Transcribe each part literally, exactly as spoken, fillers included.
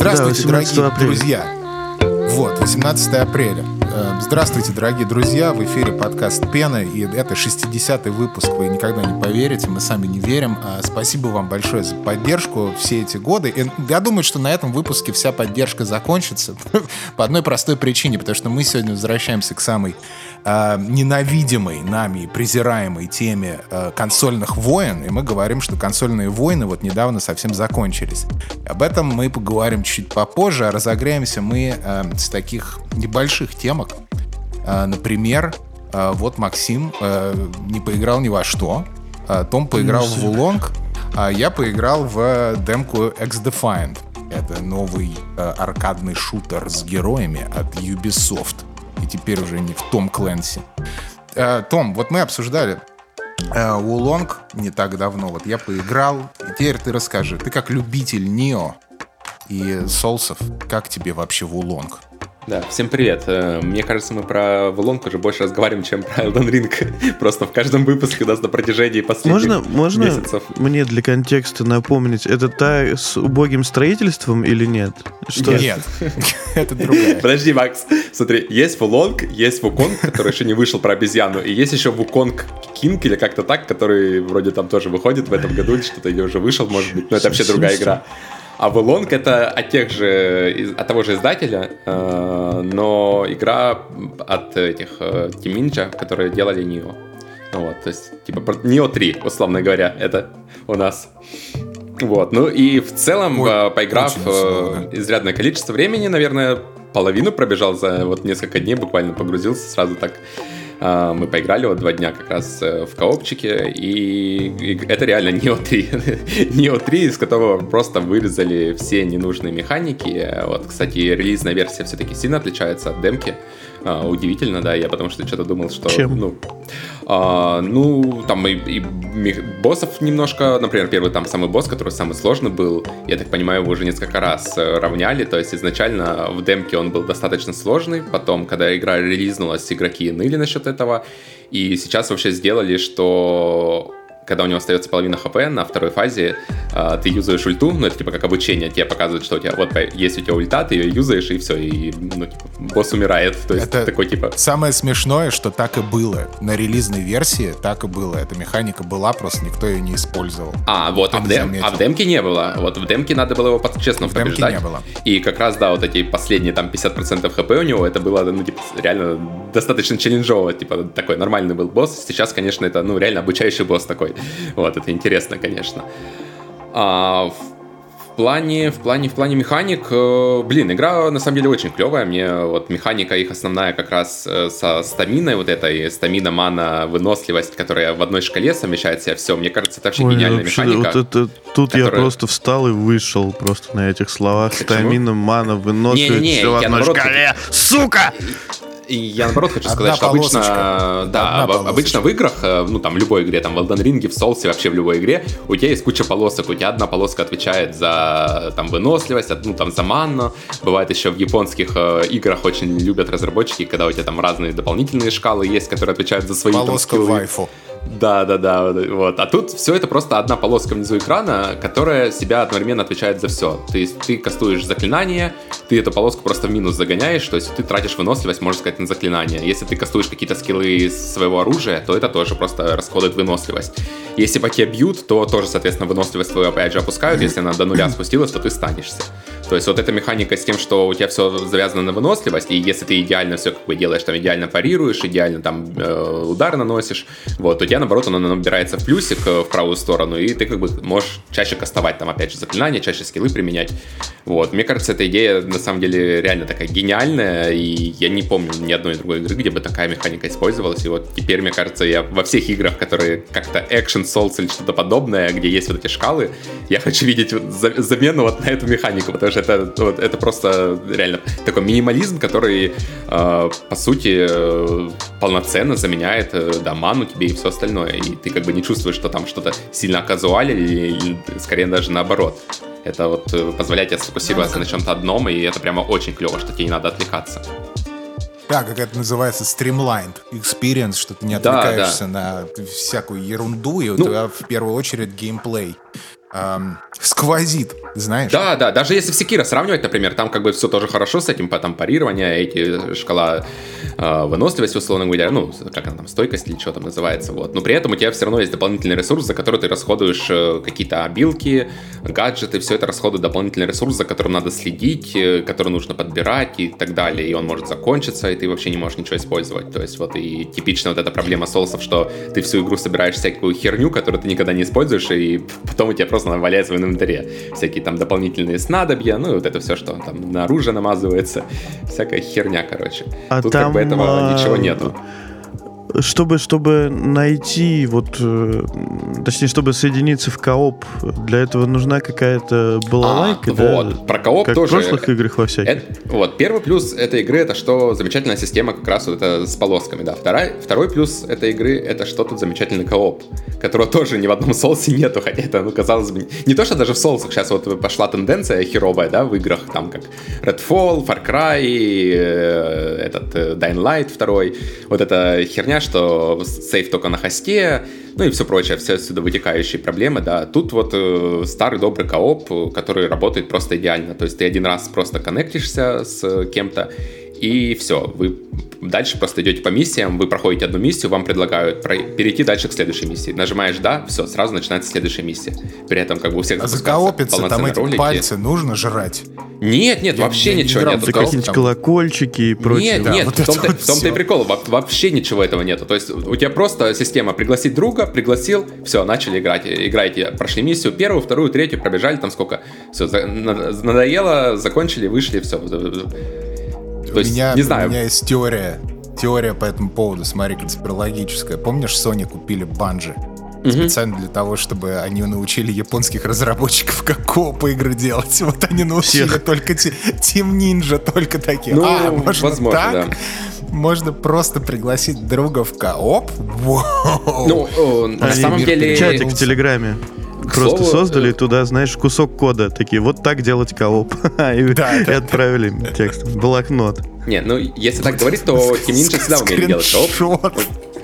Здравствуйте, да, дорогие друзья. Вот, восемнадцатого апреля. Здравствуйте, дорогие друзья. В эфире подкаст «Пена». И это шестидесятый выпуск. Вы никогда не поверите, мы сами не верим. Спасибо вам большое за поддержку все эти годы. И я думаю, что на этом выпуске вся поддержка закончится. По одной простой причине. Потому что мы сегодня возвращаемся к самой ненавидимой нами, презираемой теме консольных войн. И мы говорим, что консольные войны вот недавно совсем закончились. Об этом мы поговорим чуть попозже. А разогреемся мы с таких небольших темок. Например, вот Максим не поиграл ни во что. Том поиграл в Wo Long, а я поиграл в демку XDefiant. Это новый аркадный шутер с героями от Ubisoft. И теперь уже не в Том Клэнси. Том, вот мы обсуждали Wo Long не так давно. Вот я поиграл. И теперь ты расскажи. Ты как любитель Nioh и соусов, как тебе вообще Wo Long? Да, всем привет. Мне кажется, мы про Wo Long уже больше разговариваем, чем про Elden Ring. Просто в каждом выпуске у нас на протяжении последних можно, месяцев. Можно мне для контекста напомнить, это та с убогим строительством или нет? Что? Нет, это другое. Подожди, Макс, смотри, есть Wo Long, есть Wukong, который еще не вышел про обезьяну, и есть еще Wukong King или как-то так, который вроде там тоже выходит в этом году, или что-то или уже вышел, может быть, но это вообще другая игра. А Wo Long это от тех же, от того же издателя, э, но игра от этих э, Team Ninja, которые делали Nioh. Ну вот, то есть, типа, Nioh три, условно говоря, это у нас. Вот, ну и в целом, Ой, поиграв э, изрядное количество времени, наверное, половину пробежал за вот несколько дней, буквально погрузился сразу так. Мы поиграли вот два дня как раз в коопчике, и это реально Nioh три. Nioh три, из которого просто вырезали все ненужные механики. Вот, кстати, релизная версия все-таки сильно отличается от демки. Uh, удивительно, да, я потому что что-то думал, что... Чем? Ну, uh, ну там и, и боссов немножко, например, первый там самый босс, который самый сложный был, я так понимаю, его уже несколько раз равняли, то есть изначально в демке он был достаточно сложный, потом, когда игра релизнулась, игроки ныли насчет этого, и сейчас вообще сделали, что... когда у него остается половина хп, на второй фазе э, ты юзаешь ульту, ну, это типа как обучение, тебе показывают, что у тебя вот есть у тебя ульта, ты ее юзаешь, и все, и ну, типа, босс умирает. То есть это такой типа... Самое смешное, что так и было. На релизной версии так и было. Эта механика была, просто никто ее не использовал. А, вот, а в, дем... а в демке не было. Вот в демке надо было его честно в побеждать. Не было. И как раз, да, вот эти последние там пятьдесят процентов хп у него, это было, ну, типа, реально достаточно челленджово, типа, такой нормальный был босс. Сейчас, конечно, это, ну, реально обучающий босс такой. Вот, это интересно, конечно. А, в, в плане, в плане, в плане механик, э, блин, игра на самом деле очень клевая. Мне вот механика их основная как раз э, со стаминой вот этой, стамина, мана, выносливость, которая в одной шкале совмещает в себя все. Мне кажется, это вообще Ой, гениальная вообще, механика. Вот это, тут которая... я просто встал и вышел просто на этих словах. Почему? Стамина, мана, выносливость, не, не, все в одной наоборот... шкале. Сука! И я, наоборот, хочу сказать, Одна что обычно, да, обычно в играх, ну, там, в любой игре, там, в Elden Ring, в Souls'е, вообще в любой игре, у тебя есть куча полосок, у тебя одна полоска отвечает за, там, выносливость, ну, там, за манну, бывает еще в японских играх очень любят разработчики, когда у тебя там разные дополнительные шкалы есть, которые отвечают за свои... Полоска вайфу. Да, да, да, вот. А тут все это просто одна полоска внизу экрана, которая себя одновременно отвечает за все. То есть ты кастуешь заклинание, ты эту полоску просто в минус загоняешь, то есть ты тратишь выносливость, можно сказать, на заклинание. Если ты кастуешь какие-то скиллы из своего оружия, то это тоже просто расходует выносливость. Если по тебе бьют, то тоже, соответственно, выносливость твою опять же опускают. Если она до нуля спустилась, то ты станешься. То есть вот эта механика с тем, что у тебя все завязано на выносливость, и если ты идеально все как бы делаешь, там идеально парируешь, идеально там э, удар наносишь, вот, то у тебя, наоборот, оно набирается в плюсик в правую сторону, и ты как бы можешь чаще кастовать там опять же заклинания, чаще скиллы применять. Вот, мне кажется, эта идея на самом деле реально такая гениальная, и я не помню ни одной другой игры, где бы такая механика использовалась, и вот теперь, мне кажется, я во всех играх, которые как-то экшен, соулс или что-то подобное, где есть вот эти шкалы, я хочу видеть замену вот на эту механику, потому что это, вот, это просто реально такой минимализм, который, э, по сути, э, полноценно заменяет э, да, ману тебе и все остальное. И ты как бы не чувствуешь, что там что-то сильно казуалили, или, скорее даже наоборот. Это вот э, позволяет тебе сфокусироваться на чем-то одном, и это прямо очень клево, что тебе не надо отвлекаться. Да, как это называется, streamlined experience, что ты не отвлекаешься да, да. на всякую ерунду, и у ну, тебя в первую очередь геймплей. эм, сквозит, знаешь. Да, да, даже если в Sekiro сравнивать, например, там как бы все тоже хорошо с этим, там парирование, эти шкала э, выносливости, условно говоря, ну, как она там, стойкость или что там называется, вот. Но при этом у тебя все равно есть дополнительный ресурс, за который ты расходуешь э, какие-то обилки, гаджеты, все это расходует дополнительный ресурс, за которым надо следить, э, который нужно подбирать и так далее, и он может закончиться, и ты вообще не можешь ничего использовать, то есть вот и типичная вот эта проблема соусов, что ты всю игру собираешь всякую херню, которую ты никогда не используешь, и потом у тебя просто она валяется в инвентаре. Всякие там дополнительные снадобья, ну и вот это все, что там на оружие намазывается, всякая херня, короче. А тут там, как бы этого а... ничего нету. Чтобы, чтобы найти, вот, точнее, чтобы соединиться в кооп, для этого нужна какая-то балалайка, а, да? Вот, про кооп как тоже. Как в прошлых играх во всяких. Это, вот, первый плюс этой игры, это что замечательная система как раз вот это с полосками, да. Второй, второй плюс этой игры, это что тут замечательный кооп, которого тоже ни в одном соусе нету, хотя это, ну, казалось бы, не то, что даже в соусах сейчас вот пошла тенденция херовая, да, в играх, там, как Redfall, Far Cry, этот Dying Light второй, вот эта херня, что сейф только на хосте, ну и все прочее, все отсюда вытекающие проблемы, да. Тут вот э, старый добрый кооп, который работает просто идеально, то есть ты один раз просто коннектишься с кем-то, и все, вы дальше просто идете по миссиям, вы проходите одну миссию, вам предлагают про... перейти дальше к следующей миссии. Нажимаешь «да», все, сразу начинается следующая миссия. При этом как бы у всех запускаются полноценные ролики. А закоопиться, там эти пальцы нужно жрать? Нет, нет, я, вообще я ничего не нету. Закоснить там... колокольчики и прочее. Нет, да, нет, вот в том-то, вот в том-то и прикол, во- вообще ничего этого нету. То есть у тебя просто система пригласить друга, пригласил, все, начали играть. Играйте, прошли миссию первую, вторую, третью, пробежали там сколько. Все, за... надоело, закончили, вышли, все. То есть, у меня, не знаю. У меня есть теория, теория по этому поводу, смотри, конспирологическая. Помнишь, Sony купили Bungie? Mm-hmm. Специально для того, чтобы они научили японских разработчиков, как коопы игры делать. Вот они научили Всех. только те, Team Ninja, только такие. Ну, а, можно возможно, так? Да. Можно просто пригласить друга в кооп? Воу! Ну, о, на самом деле... Чатик в Телеграме. Просто слову, создали э... туда, знаешь, кусок кода. Такие, вот так делать кооп. и, да, и отправили текст в блокнот. Не, ну, если так говорить, то Team Ninja всегда умели делать кооп.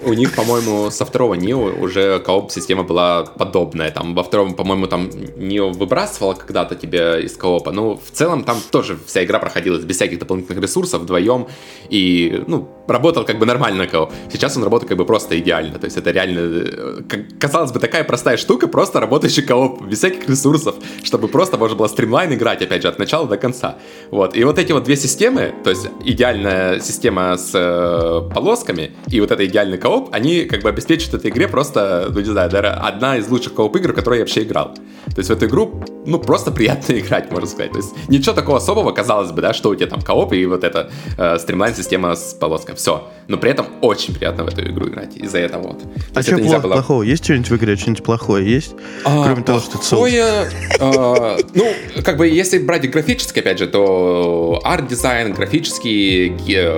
У них, по-моему, со второго Nioh уже кооп-система была подобная. Там во втором, по-моему, там Nioh выбрасывала когда-то тебя из коопа. Но в целом там тоже вся игра проходилась без всяких дополнительных ресурсов, вдвоем. И, ну, работал как бы нормально кооп. Сейчас он работает как бы просто идеально. То есть это реально, как, казалось бы, такая простая штука, просто работающий кооп, без всяких ресурсов, чтобы просто можно было стримлайн играть, опять же, от начала до конца. Вот. И вот эти вот две системы, то есть идеальная система с э, полосками и вот это идеальный кооп, они как бы обеспечат этой игре просто, ну не знаю, одна из лучших кооп-игр, в которой я вообще играл. То есть в эту игру, ну, просто приятно играть, можно сказать. То есть ничего такого особого, казалось бы, да, что у тебя там кооп и вот эта э, стримлайн-система с полосками. Все. Но при этом очень приятно в эту игру играть из-за этого вот. То а что плохо, было... плохого? Есть что-нибудь в игре? Что-нибудь плохое есть? А, Кроме того, что это соус. Э, ну, как бы, если брать графически, опять же, то арт-дизайн, графический,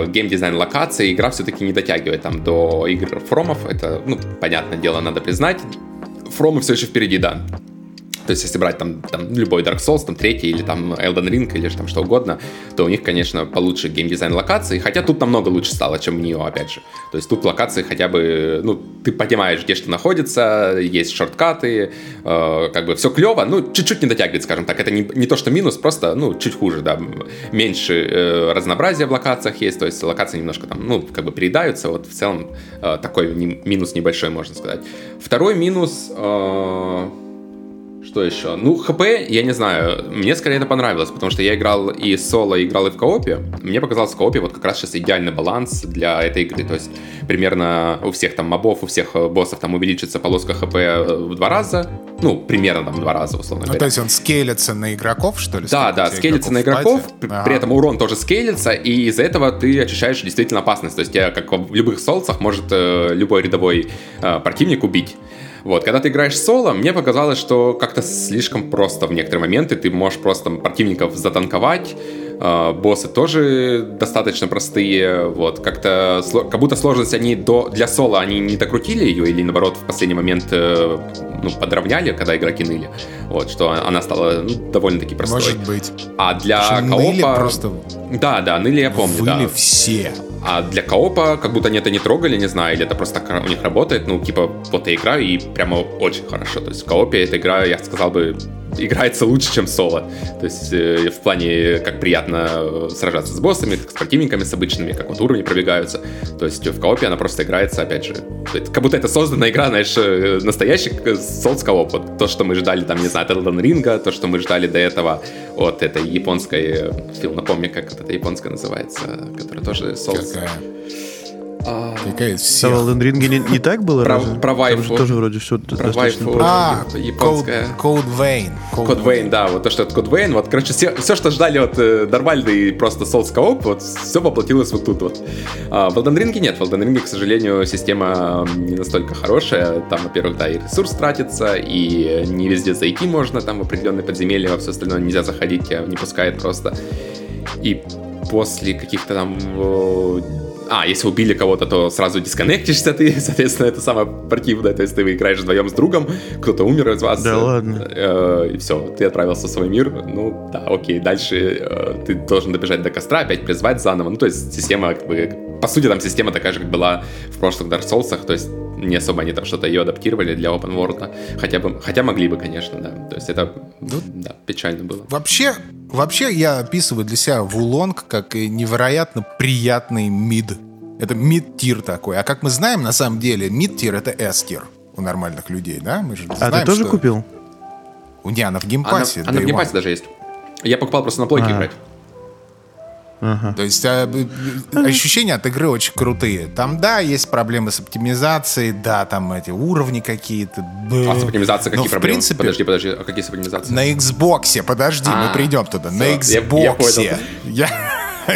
гейм-дизайн локации, игра все-таки не дотягивает там до игры Фромов, это, ну, понятное дело, надо признать. Фромы все еще впереди, да. То есть, если брать там, там любой Dark Souls, там третий, или там Elden Ring, или там что угодно, то у них, конечно, получше геймдизайн локаций, хотя тут намного лучше стало, чем в Nioh, опять же. То есть, тут локации хотя бы, ну, ты понимаешь, где что находится, есть шорткаты, э, как бы все клево, ну, чуть-чуть не дотягивает, скажем так. Это не, не то, что минус, просто, ну, чуть хуже, да. Меньше э, разнообразия в локациях есть, то есть, локации немножко там, ну, как бы переедаются, вот в целом э, такой не, минус небольшой, можно сказать. Второй минус... Э, Что еще? Ну, ХП, я не знаю, мне скорее это понравилось, потому что я играл и соло, играл и в коопе. Мне показалось в коопе вот как раз сейчас идеальный баланс для этой игры. То есть примерно у всех там мобов, у всех боссов там увеличится полоска ХП в два раза. Ну, примерно там в два раза, условно говоря. Ну, то есть он скейлится на игроков, что ли? Да, да, скейлится на игроков, при, ага. при этом урон тоже скейлится, и из-за этого ты ощущаешь действительно опасность. То есть тебя, как в любых соусах, может э, любой рядовой э, противник убить. Вот, когда ты играешь соло, мне показалось, что как-то слишком просто в некоторые моменты. Ты можешь просто противников затанковать, боссы тоже достаточно простые, вот, как-то, как будто сложность они до, для соло они не докрутили ее, или наоборот в последний момент ну, подровняли, когда игроки ныли, вот, что она стала ну, довольно-таки простой. Может быть. А для коопа... просто... Да, да, ныли я помню, да. Выли все. А для коопа как будто они это не трогали, не знаю, или это просто у них работает, ну, типа, вот я играю, и прямо очень хорошо, то есть в коопе эта игра, я сказал бы, играется лучше, чем соло. То есть э, в плане, как приятно сражаться с боссами, как с противниками, с обычными, как вот уровни пробегаются. То есть в коопе она просто играется, опять же, это, как будто это созданная игра, знаешь, настоящий соус-коп. Вот то, что мы ждали, там, не знаю, от Elden Ring, то, что мы ждали до этого от этой японской... Фил, напомни, как это японская называется, которая тоже соус. Какая? А, Какая всех. В Elden Ring не, не так было? Про, про вайфу. Тоже вроде все достаточно про... А, японская. Code Vein. Code Vein, да, вот то, что это Code Vein. Вот, короче, все, все, что ждали от э, нормальный просто Souls Coop, вот, все воплотилось вот тут вот. А, в Elden Ring нет. В Elden Ring, к сожалению, система не настолько хорошая. Там, во-первых, да, и ресурс тратится, и не везде зайти можно, там в определенные подземелья, во все остальное нельзя заходить, не пускает просто. И после каких-то там... А, если убили кого-то, то сразу дисконнектишься ты, соответственно, это самое противное. То есть ты играешь вдвоем с другом, кто-то умер из вас. Да ладно. Э, и все, ты отправился в свой мир. Ну, да, окей, дальше э, ты должен добежать до костра, опять призвать заново. Ну, то есть система, как бы... По сути, там система такая же, как была в прошлых Dark Souls'ах. То есть не особо они там что-то ее адаптировали для Open World. Хотя, бы, хотя могли бы, конечно, да. То есть это, ну, да, печально было. Вообще... Вообще, я описываю для себя Wo Long как невероятно приятный мид. Это мид-тир такой. А как мы знаем, на самом деле, мид-тир — это эс-тир у нормальных людей, да? Мы же знаем, а ты тоже что... купил? Не, она в Game Pass'е. Она, она в Game Pass'е даже есть. Я покупал просто на плойке а. играть. Ага. То есть а, ощущения от игры очень крутые. Там, да, есть проблемы с оптимизацией, да, там эти уровни какие-то. Б... А с оптимизацией какие но, проблемы? Принципе, подожди, подожди, а какие с оптимизацией? На Xbox, подожди, а, мы придем туда. Все, на Xbox. Я, я,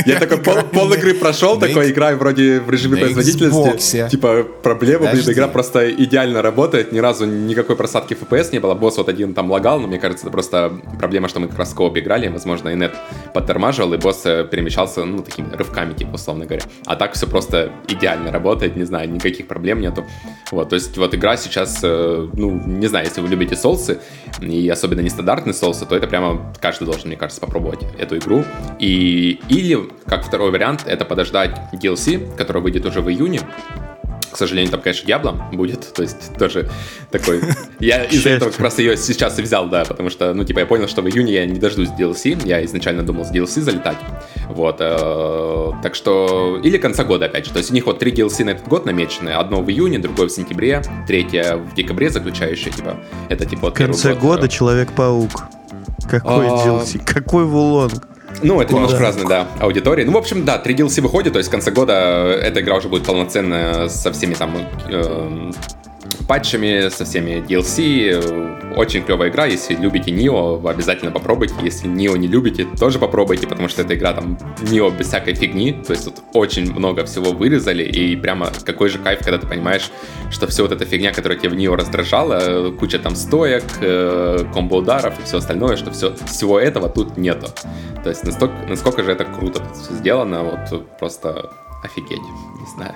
я, я такой пол, пол игры прошел, на, такой играю вроде в режиме производительности. Xbox'е. Типа проблемы, подожди. Блин, игра просто идеально работает. Ни разу никакой просадки эф пи эс не было. Босс вот один там лагал, но мне кажется, это просто проблема, что мы как раз в коопе играли. Возможно, и нет подтормаживал, и босс перемещался, ну, такими рывками, типа, условно говоря. А так все просто идеально работает, не знаю, никаких проблем нету. Вот, то есть вот игра сейчас, ну, не знаю, если вы любите соусы, и особенно нестандартные соусы, то это прямо каждый должен, мне кажется, попробовать эту игру. И, или, как второй вариант, это подождать ди эл си, который выйдет уже в июне. К сожалению, там, конечно, Диабло будет, то есть тоже такой... Я из-за этого как раз ее сейчас и взял, да, потому что, ну, типа, я понял, что в июне я не дождусь ди эл си, я изначально думал с ди эл си залетать, вот, так что... Или конца года, опять же, то есть у них вот три ди эл си на этот год намечены, одно в июне, другое в сентябре, третье в декабре заключающее, типа, это, типа... В конце года Человек-паук. Какой ди эл си? Какой Wo Long? Ну, это немножко разные, да, аудитории. Ну, в общем, да, три ди эл си выходит, то есть в конце года эта игра уже будет полноценная со всеми там э, патчами, со всеми ди эл си. Очень клевая игра, если любите Нио, вы обязательно попробуйте. Если Нио не любите, тоже попробуйте, потому что эта игра там Нио без всякой фигни. То есть тут очень много всего вырезали, и прямо какой же кайф, когда ты понимаешь, что все вот эта фигня, которая тебя в Нио раздражала, куча там стоек, э, комбо-ударов и все остальное, что все, всего этого тут нету. То есть настолько, насколько же это круто все сделано, вот просто офигеть, не знаю.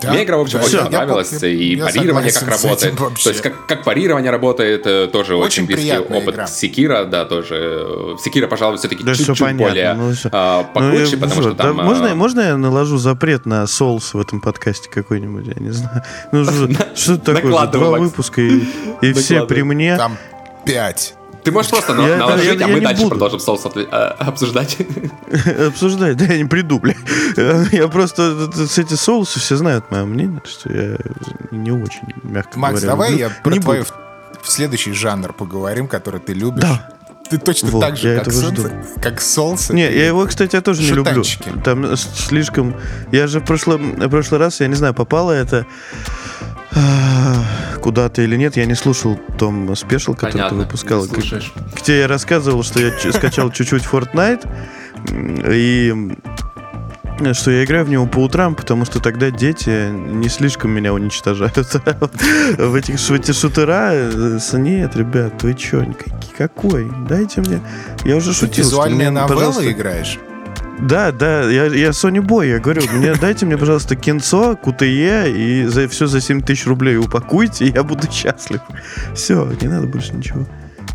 Да, мне игра, в общем, да, очень понравилась, я, и я парирование как работает. То есть как, как парирование работает, тоже очень, очень близкий опыт игра. Секира, да, тоже. Секира, пожалуй, все-таки да, чуть-чуть все более ну, а, покруче, ну, потому что да, там... Можно, а... можно я наложу запрет на соус в этом подкасте какой-нибудь, я не знаю. Ну что такое, два выпуска и все при мне. Там пять. Ты можешь просто я, наложить, я, я, а мы дальше буду. Продолжим соус отв... а, обсуждать. Обсуждать, да, я не приду, бля. Я просто, эти соусы все знают мое мнение, что я не очень, мягко Макс, говоря. Макс, давай я про твой в... в следующий жанр поговорим, который ты любишь. Да. Ты точно вот, так же, как солнце, как солнце. Не, я его, кстати, я тоже шутанчики. Не люблю. Там слишком... Я же в прошлый, в прошлый раз, я не знаю, попало это... Куда-то или нет, я не слушал том спешл, который понятно, ты выпускал, где, где я рассказывал, что я скачал чуть-чуть Fortnite и что я играю в него по утрам, потому что тогда дети не слишком меня уничтожают. В эти шутера, нет, ребят, вы чё, какой? Дайте мне... Я уже шутил. Визуальные новеллы играешь? Да, да, я, я Sony Boy, я говорю, мне, дайте мне, пожалуйста, кинцо, кутые, и за, все за семь тысяч рублей упакуйте, и я буду счастлив. Все, не надо больше ничего.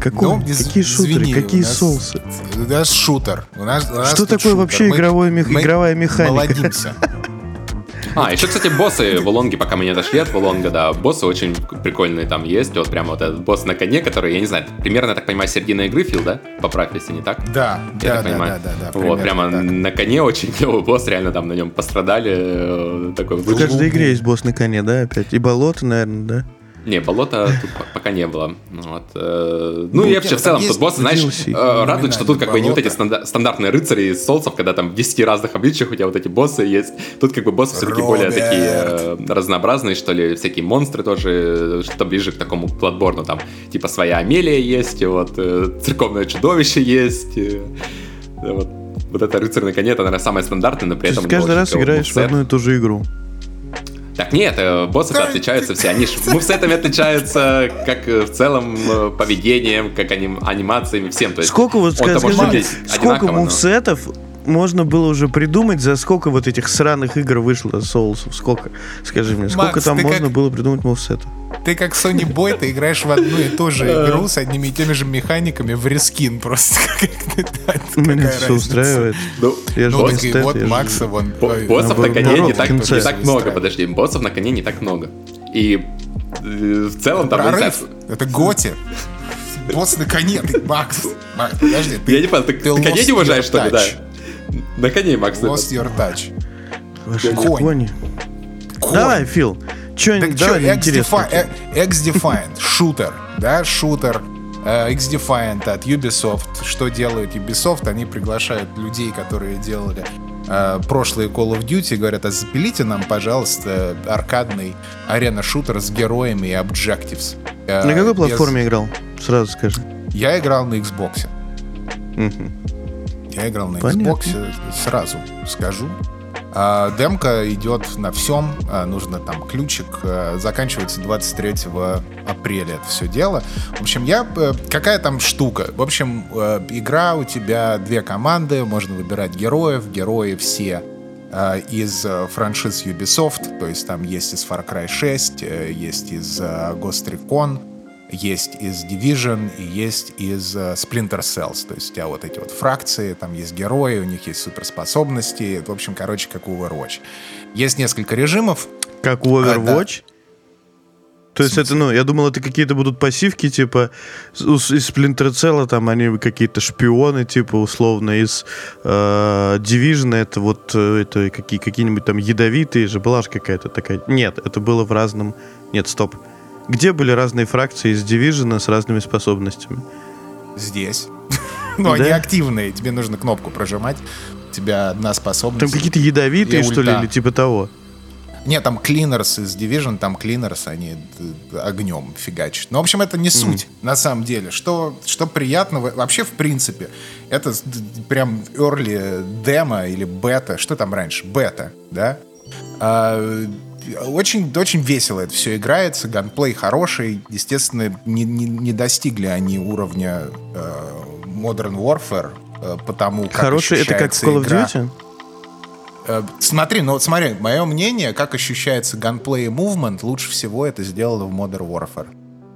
Какой, ну, какие шутеры, извини, какие у нас, соусы? У нас шутер. У нас, у нас что такое шутер. Вообще мы, игровой, мы игровая механика? Молодимся. А, еще, кстати, боссы в Wo Long, пока мы не отошли от Wo Long, да, боссы очень прикольные там есть. Вот прям вот этот босс на коне, который, я не знаю, примерно, я так понимаю, середина игры, Фил, да? Поправь, если не так. Да, я да, так да, понимаю. Да, да, да, вот, прямо так. На коне очень клевый босс, реально там на нем пострадали. Такой в каждой игре есть босс на коне, да, опять? И болото, наверное, да? Не, болота тут пока не было. Вот. Ну, ну и вообще в целом тут босс, знаешь, радует, что тут как бы не вот эти стандартные рыцари из соусов, когда там в десяти разных обличиях у тебя вот эти боссы есть. Тут как бы боссы все-таки более такие разнообразные, что ли, всякие монстры тоже, что-то ближе к такому платборну. Там типа своя Амелия есть, вот церковное чудовище есть. Вот, вот это рыцарь на коне, это, наверное, самое стандартное, но при этом... То есть каждый раз играешь в одну и ту же игру? Так нет, боссы-то отличаются все, они мувсетами отличаются, как в целом поведением, как аним, анимациями, всем. То есть, сколько вот, скажи, скажи, сколько мувсетов можно было уже придумать, за сколько вот этих сраных игр вышло соусов, сколько, скажи мне, сколько Макс, там можно как... было придумать мувсетов? Ты как Sony Boy, ты играешь в одну и ту же игру с одними и теми же механиками в рескин просто. Меня все устраивает. Ну, вот Макса, вон. Боссов на коне не так много, подожди, боссов на коне не так много. И в целом там... Прорыв, это Готи. Босс на коне, ты Макс. Макс, подожди, ты... Я не понял, ты коне не уважаешь, что ли, да? На коне, Макс. Lost your touch. Конь. Давай, Фил. Чё, так что, XDefiant, XDefiant, шутер, да, шутер, XDefiant от Ubisoft. Что делает Ubisoft? Они приглашают людей, которые делали э, прошлые Call of Duty, говорят, а запилите нам, пожалуйста, аркадный арена-шутер с героями и Objectives. Э, на какой платформе без... играл? Сразу скажи. Я играл на Xbox. Mm-hmm. Я играл на Понятно. Xbox, сразу скажу. Демка идет на всем, нужно там ключик, заканчивается двадцать третьего апреля это все дело. В общем, я... Какая там штука? В общем, игра, у тебя две команды, можно выбирать героев, герои все из франшиз Ubisoft, то есть там есть из Far Cry шесть, есть из Ghost Recon, есть из Division и есть из uh, Splinter Cells. То есть у тебя вот эти вот фракции, там есть герои, у них есть суперспособности. В общем, короче, как у Overwatch. Есть несколько режимов. Как у Overwatch? А, да. То есть это, ну, я думал, это какие-то будут пассивки, типа, из Splinter Cell, там, они какие-то шпионы, типа, условно, из э, Division, это вот это какие, какие-нибудь там ядовитые же, была же какая-то такая... Нет, это было в разном... Нет, стоп. Где были разные фракции из Division с разными способностями? Здесь. Ну, они активные, тебе нужно кнопку прожимать. У тебя одна способность. Там какие-то ядовитые, что ли, или типа того? Нет, там клинерс из Division, там клинерс, они огнем фигачат. Ну, в общем, это не суть, mm-hmm. на самом деле. Что, что приятного, вообще, в принципе, это прям early демо или бета, что там раньше, бета, да? А, Очень, очень весело это все играется, ганплей хороший. Естественно, не, не, не достигли они уровня э, Modern Warfare, э, потому как хороший, это как в Call of Duty? Э, смотри, ну вот смотри, мое мнение, как ощущается ганплей и мувмент, лучше всего это сделано в Modern Warfare.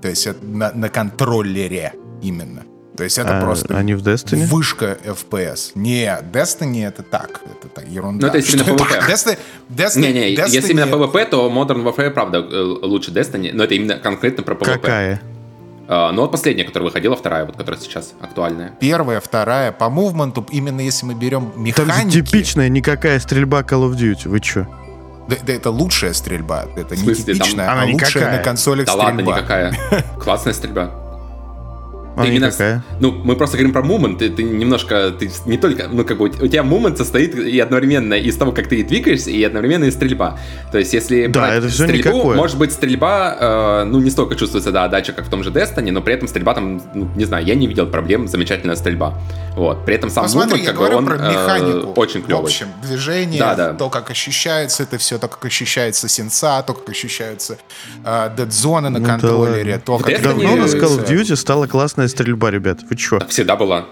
То есть это на, на контроллере именно. То есть это а, просто они в Destiny? Вышка эф пи эс. Не, Destiny это так. Это так, ерунда. Ну, это если на пи ви пи. Destiny, Destiny, не, не, Destiny... Если именно пи ви пи, то Modern Warfare, правда, лучше Destiny. Но это именно конкретно про пи ви пи. Какая? Uh, ну, вот последняя, которая выходила, вторая, вот которая сейчас актуальная. Первая, вторая. По мувменту, именно если мы берем механики... Там же типичная никакая стрельба Call of Duty. Вы чё? Да, да, это лучшая стрельба. Это не типичная, а лучшая никакая. На консолях да стрельба. Да ладно, никакая. Классная стрельба. Ты именно... какая? Ну, мы просто говорим про момент, ты, ты немножко, ты не только, ну, как бы, у тебя момент состоит и одновременно из того, как ты двигаешься, и одновременно из стрельба. То есть, если да, брать стрельбу, никакое. Может быть, стрельба, э, ну, не столько чувствуется, да, отдача, как в том же Destiny, но при этом стрельба там, ну, не знаю, я не видел проблем, замечательная стрельба. Вот, при этом сам Посмотри, момент, как бы, он про механику, э, очень клевый. В общем, движение, да, да. То, как ощущается это все, то, как ощущается сенса, то, как ощущаются э, дедзоны на ну, контроллере, то, как... Давно у нас Call of Duty стала классная стрельба, ребят, вы чё? Всегда была.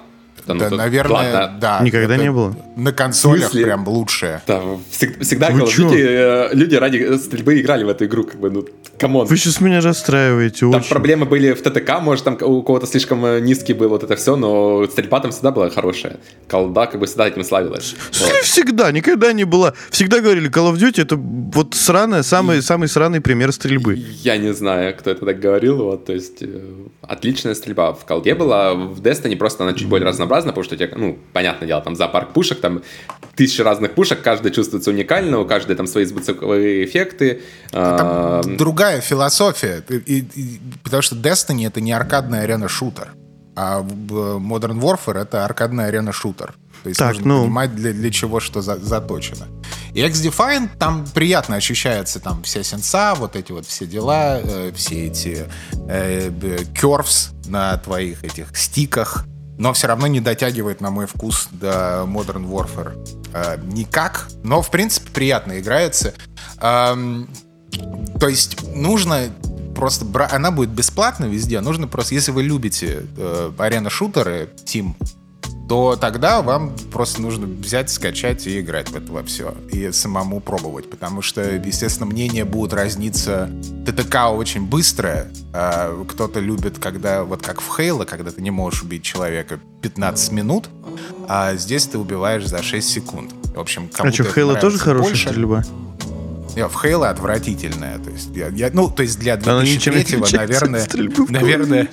Да, да ну, наверное, ладно. Да. Никогда это не было? На консолях прям лучшее. Да, всегда Call of Duty люди ради стрельбы играли в эту игру, как бы, ну, камон. Вы сейчас меня расстраиваете там очень. Там проблемы были в ТТК, может, там у кого-то слишком низкий был вот это все, но стрельба там всегда была хорошая. Колда как бы всегда этим славилась. Вот. Всегда, никогда не была. Всегда говорили, Call of Duty это вот сраная, самый, самый сраный пример стрельбы. Я не знаю, кто это так говорил, вот, то есть отличная стрельба в колде была, в Destiny просто она чуть более разнообразная. Потому что у тебя, ну, понятное дело, там зоопарк пушек, там тысячи разных пушек, каждая чувствуется уникально, у каждой там свои звуковые эффекты. А там другая философия, и, и, потому что Destiny — это не аркадная арена-шутер, а Modern Warfare — это аркадная арена-шутер. То есть так, нужно ну... понимать, для, для чего что за, заточено. И XDefiant, там приятно ощущается там вся сенса, вот эти вот все дела, э, все эти э, curves на твоих этих стиках. Но все равно не дотягивает, на мой вкус, до Modern Warfare э, никак. Но, в принципе, приятно играется. Эм, то есть нужно просто... Бра... Она будет бесплатна везде. Нужно просто... Если вы любите э, арена-шутеры, Team, то тогда вам просто нужно взять, скачать и играть в это во все. И самому пробовать. Потому что, естественно, мнения будут разниться. ТТК очень быстрое. А кто-то любит, когда, вот как в Halo, когда ты не можешь убить человека пятнадцать минут, а здесь ты убиваешь за шесть секунд. В общем, кому-то а что, в Halo тоже хорошая стрельба? Нет, в Halo отвратительная. То есть, я, я, ну, то есть для две тысячи третьего, наверное... Наверное...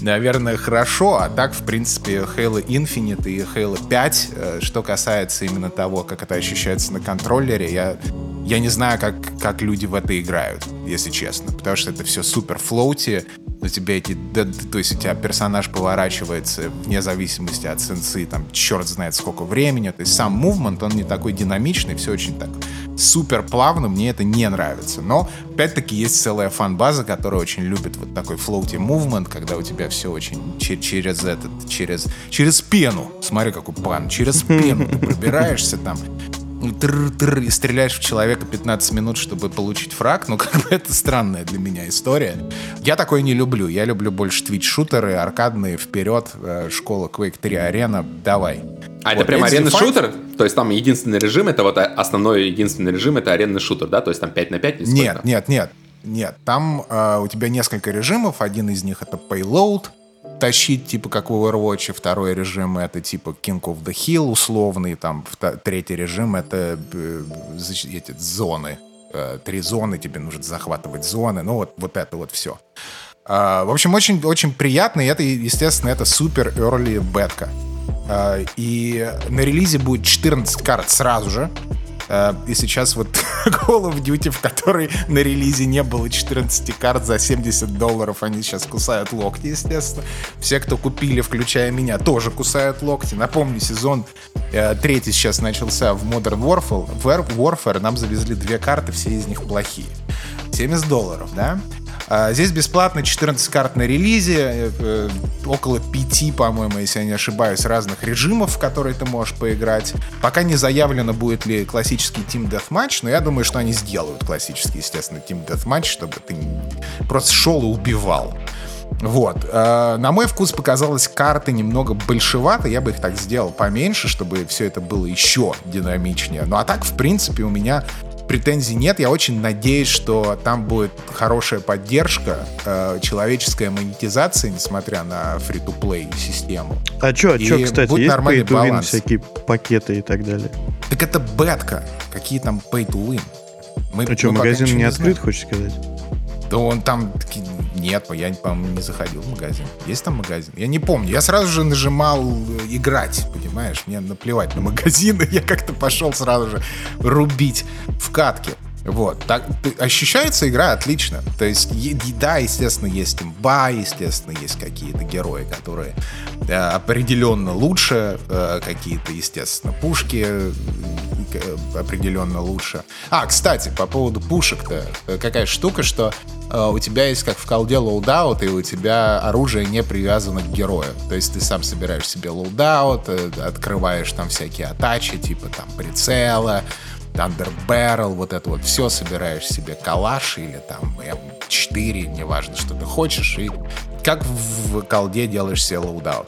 Наверное, хорошо, а так, в принципе, Halo Infinite и Halo пять, что касается именно того, как это ощущается на контроллере, я, я не знаю, как, как люди в это играют, если честно, потому что это все супер флоути, у тебя эти, да, то есть у тебя персонаж поворачивается вне зависимости от сенсы, там, черт знает сколько времени, то есть сам мувмент, он не такой динамичный, все очень так супер плавно, мне это не нравится. Но, опять-таки, есть целая фан-база, которая очень любит вот такой floaty movement, когда у тебя все очень ч- через этот, через, через пену. Смотри, какой пан, через пену ты пробираешься там, и стреляешь в человека пятнадцать минут, чтобы получить фраг. Ну, как бы это странная для меня история. Я такое не люблю. Я люблю больше твич-шутеры, аркадные, вперед, школа Quake три, арена, давай. А вот, это прям аренный шутер? То есть там единственный режим, это вот основной единственный режим, это аренный шутер, да? То есть там пять на пять? Нет, нет, нет, нет. Там э, у тебя несколько режимов. Один из них это payload, тащить, типа как в Overwatch, второй режим это типа King of the Hill условный, там втор- третий режим это э, эти зоны, э, три зоны, тебе нужно захватывать зоны, ну вот, вот это вот все. Э, в общем, очень, очень приятно, и это, естественно, это супер early бетка. Э, и на релизе будет четырнадцать карт сразу же. И сейчас вот Call of Duty, в которой на релизе не было четырнадцать карт за семьдесят долларов, они сейчас кусают локти, естественно. Все, кто купили, включая меня, тоже кусают локти. Напомню, сезон э, третий сейчас начался в Modern Warfare. В Warfare нам завезли две карты, все из них плохие. семьдесят долларов, да? А здесь бесплатно, четырнадцать карт на релизе, э, около пяти, по-моему, если я не ошибаюсь, разных режимов, в которые ты можешь поиграть. Пока не заявлено, будет ли классический Team Deathmatch, но я думаю, что они сделают классический, естественно, Team Deathmatch, чтобы ты просто шел и убивал. Вот. Э, на мой вкус показалось, карты немного большевато, я бы их так сделал поменьше, чтобы все это было еще динамичнее. Ну а так, в принципе, у меня... претензий нет, я очень надеюсь, что там будет хорошая поддержка, э, человеческая монетизация, несмотря на фри-ту-плей систему. А чё, и чё, кстати, будет есть pay-to-win всякие пакеты и так далее? Так это бетка. Какие там pay-to-win? Мы, а что, магазин не, не открыт, хочешь сказать? Да он там... Нет, я, по-моему, не заходил в магазин. Есть там магазин? Я не помню. Я сразу же нажимал играть, понимаешь? Мне наплевать на магазины. Я как-то пошел сразу же рубить в катке. Вот, так ощущается игра отлично. То есть, да, естественно, есть имба, естественно, есть какие-то герои, которые э, определенно лучше, э, какие-то, естественно, пушки э, определенно лучше. А, кстати, по поводу пушек-то, какая штука, что э, у тебя есть, как в колде, лоудаут, и у тебя оружие не привязано к герою. То есть ты сам собираешь себе лоудаут, э, открываешь там всякие атачи, типа там прицела, Thunder Barrel, вот это вот все, собираешь себе калаш или там эм четыре, неважно, что ты хочешь, и как в колде делаешь себе лоудаут.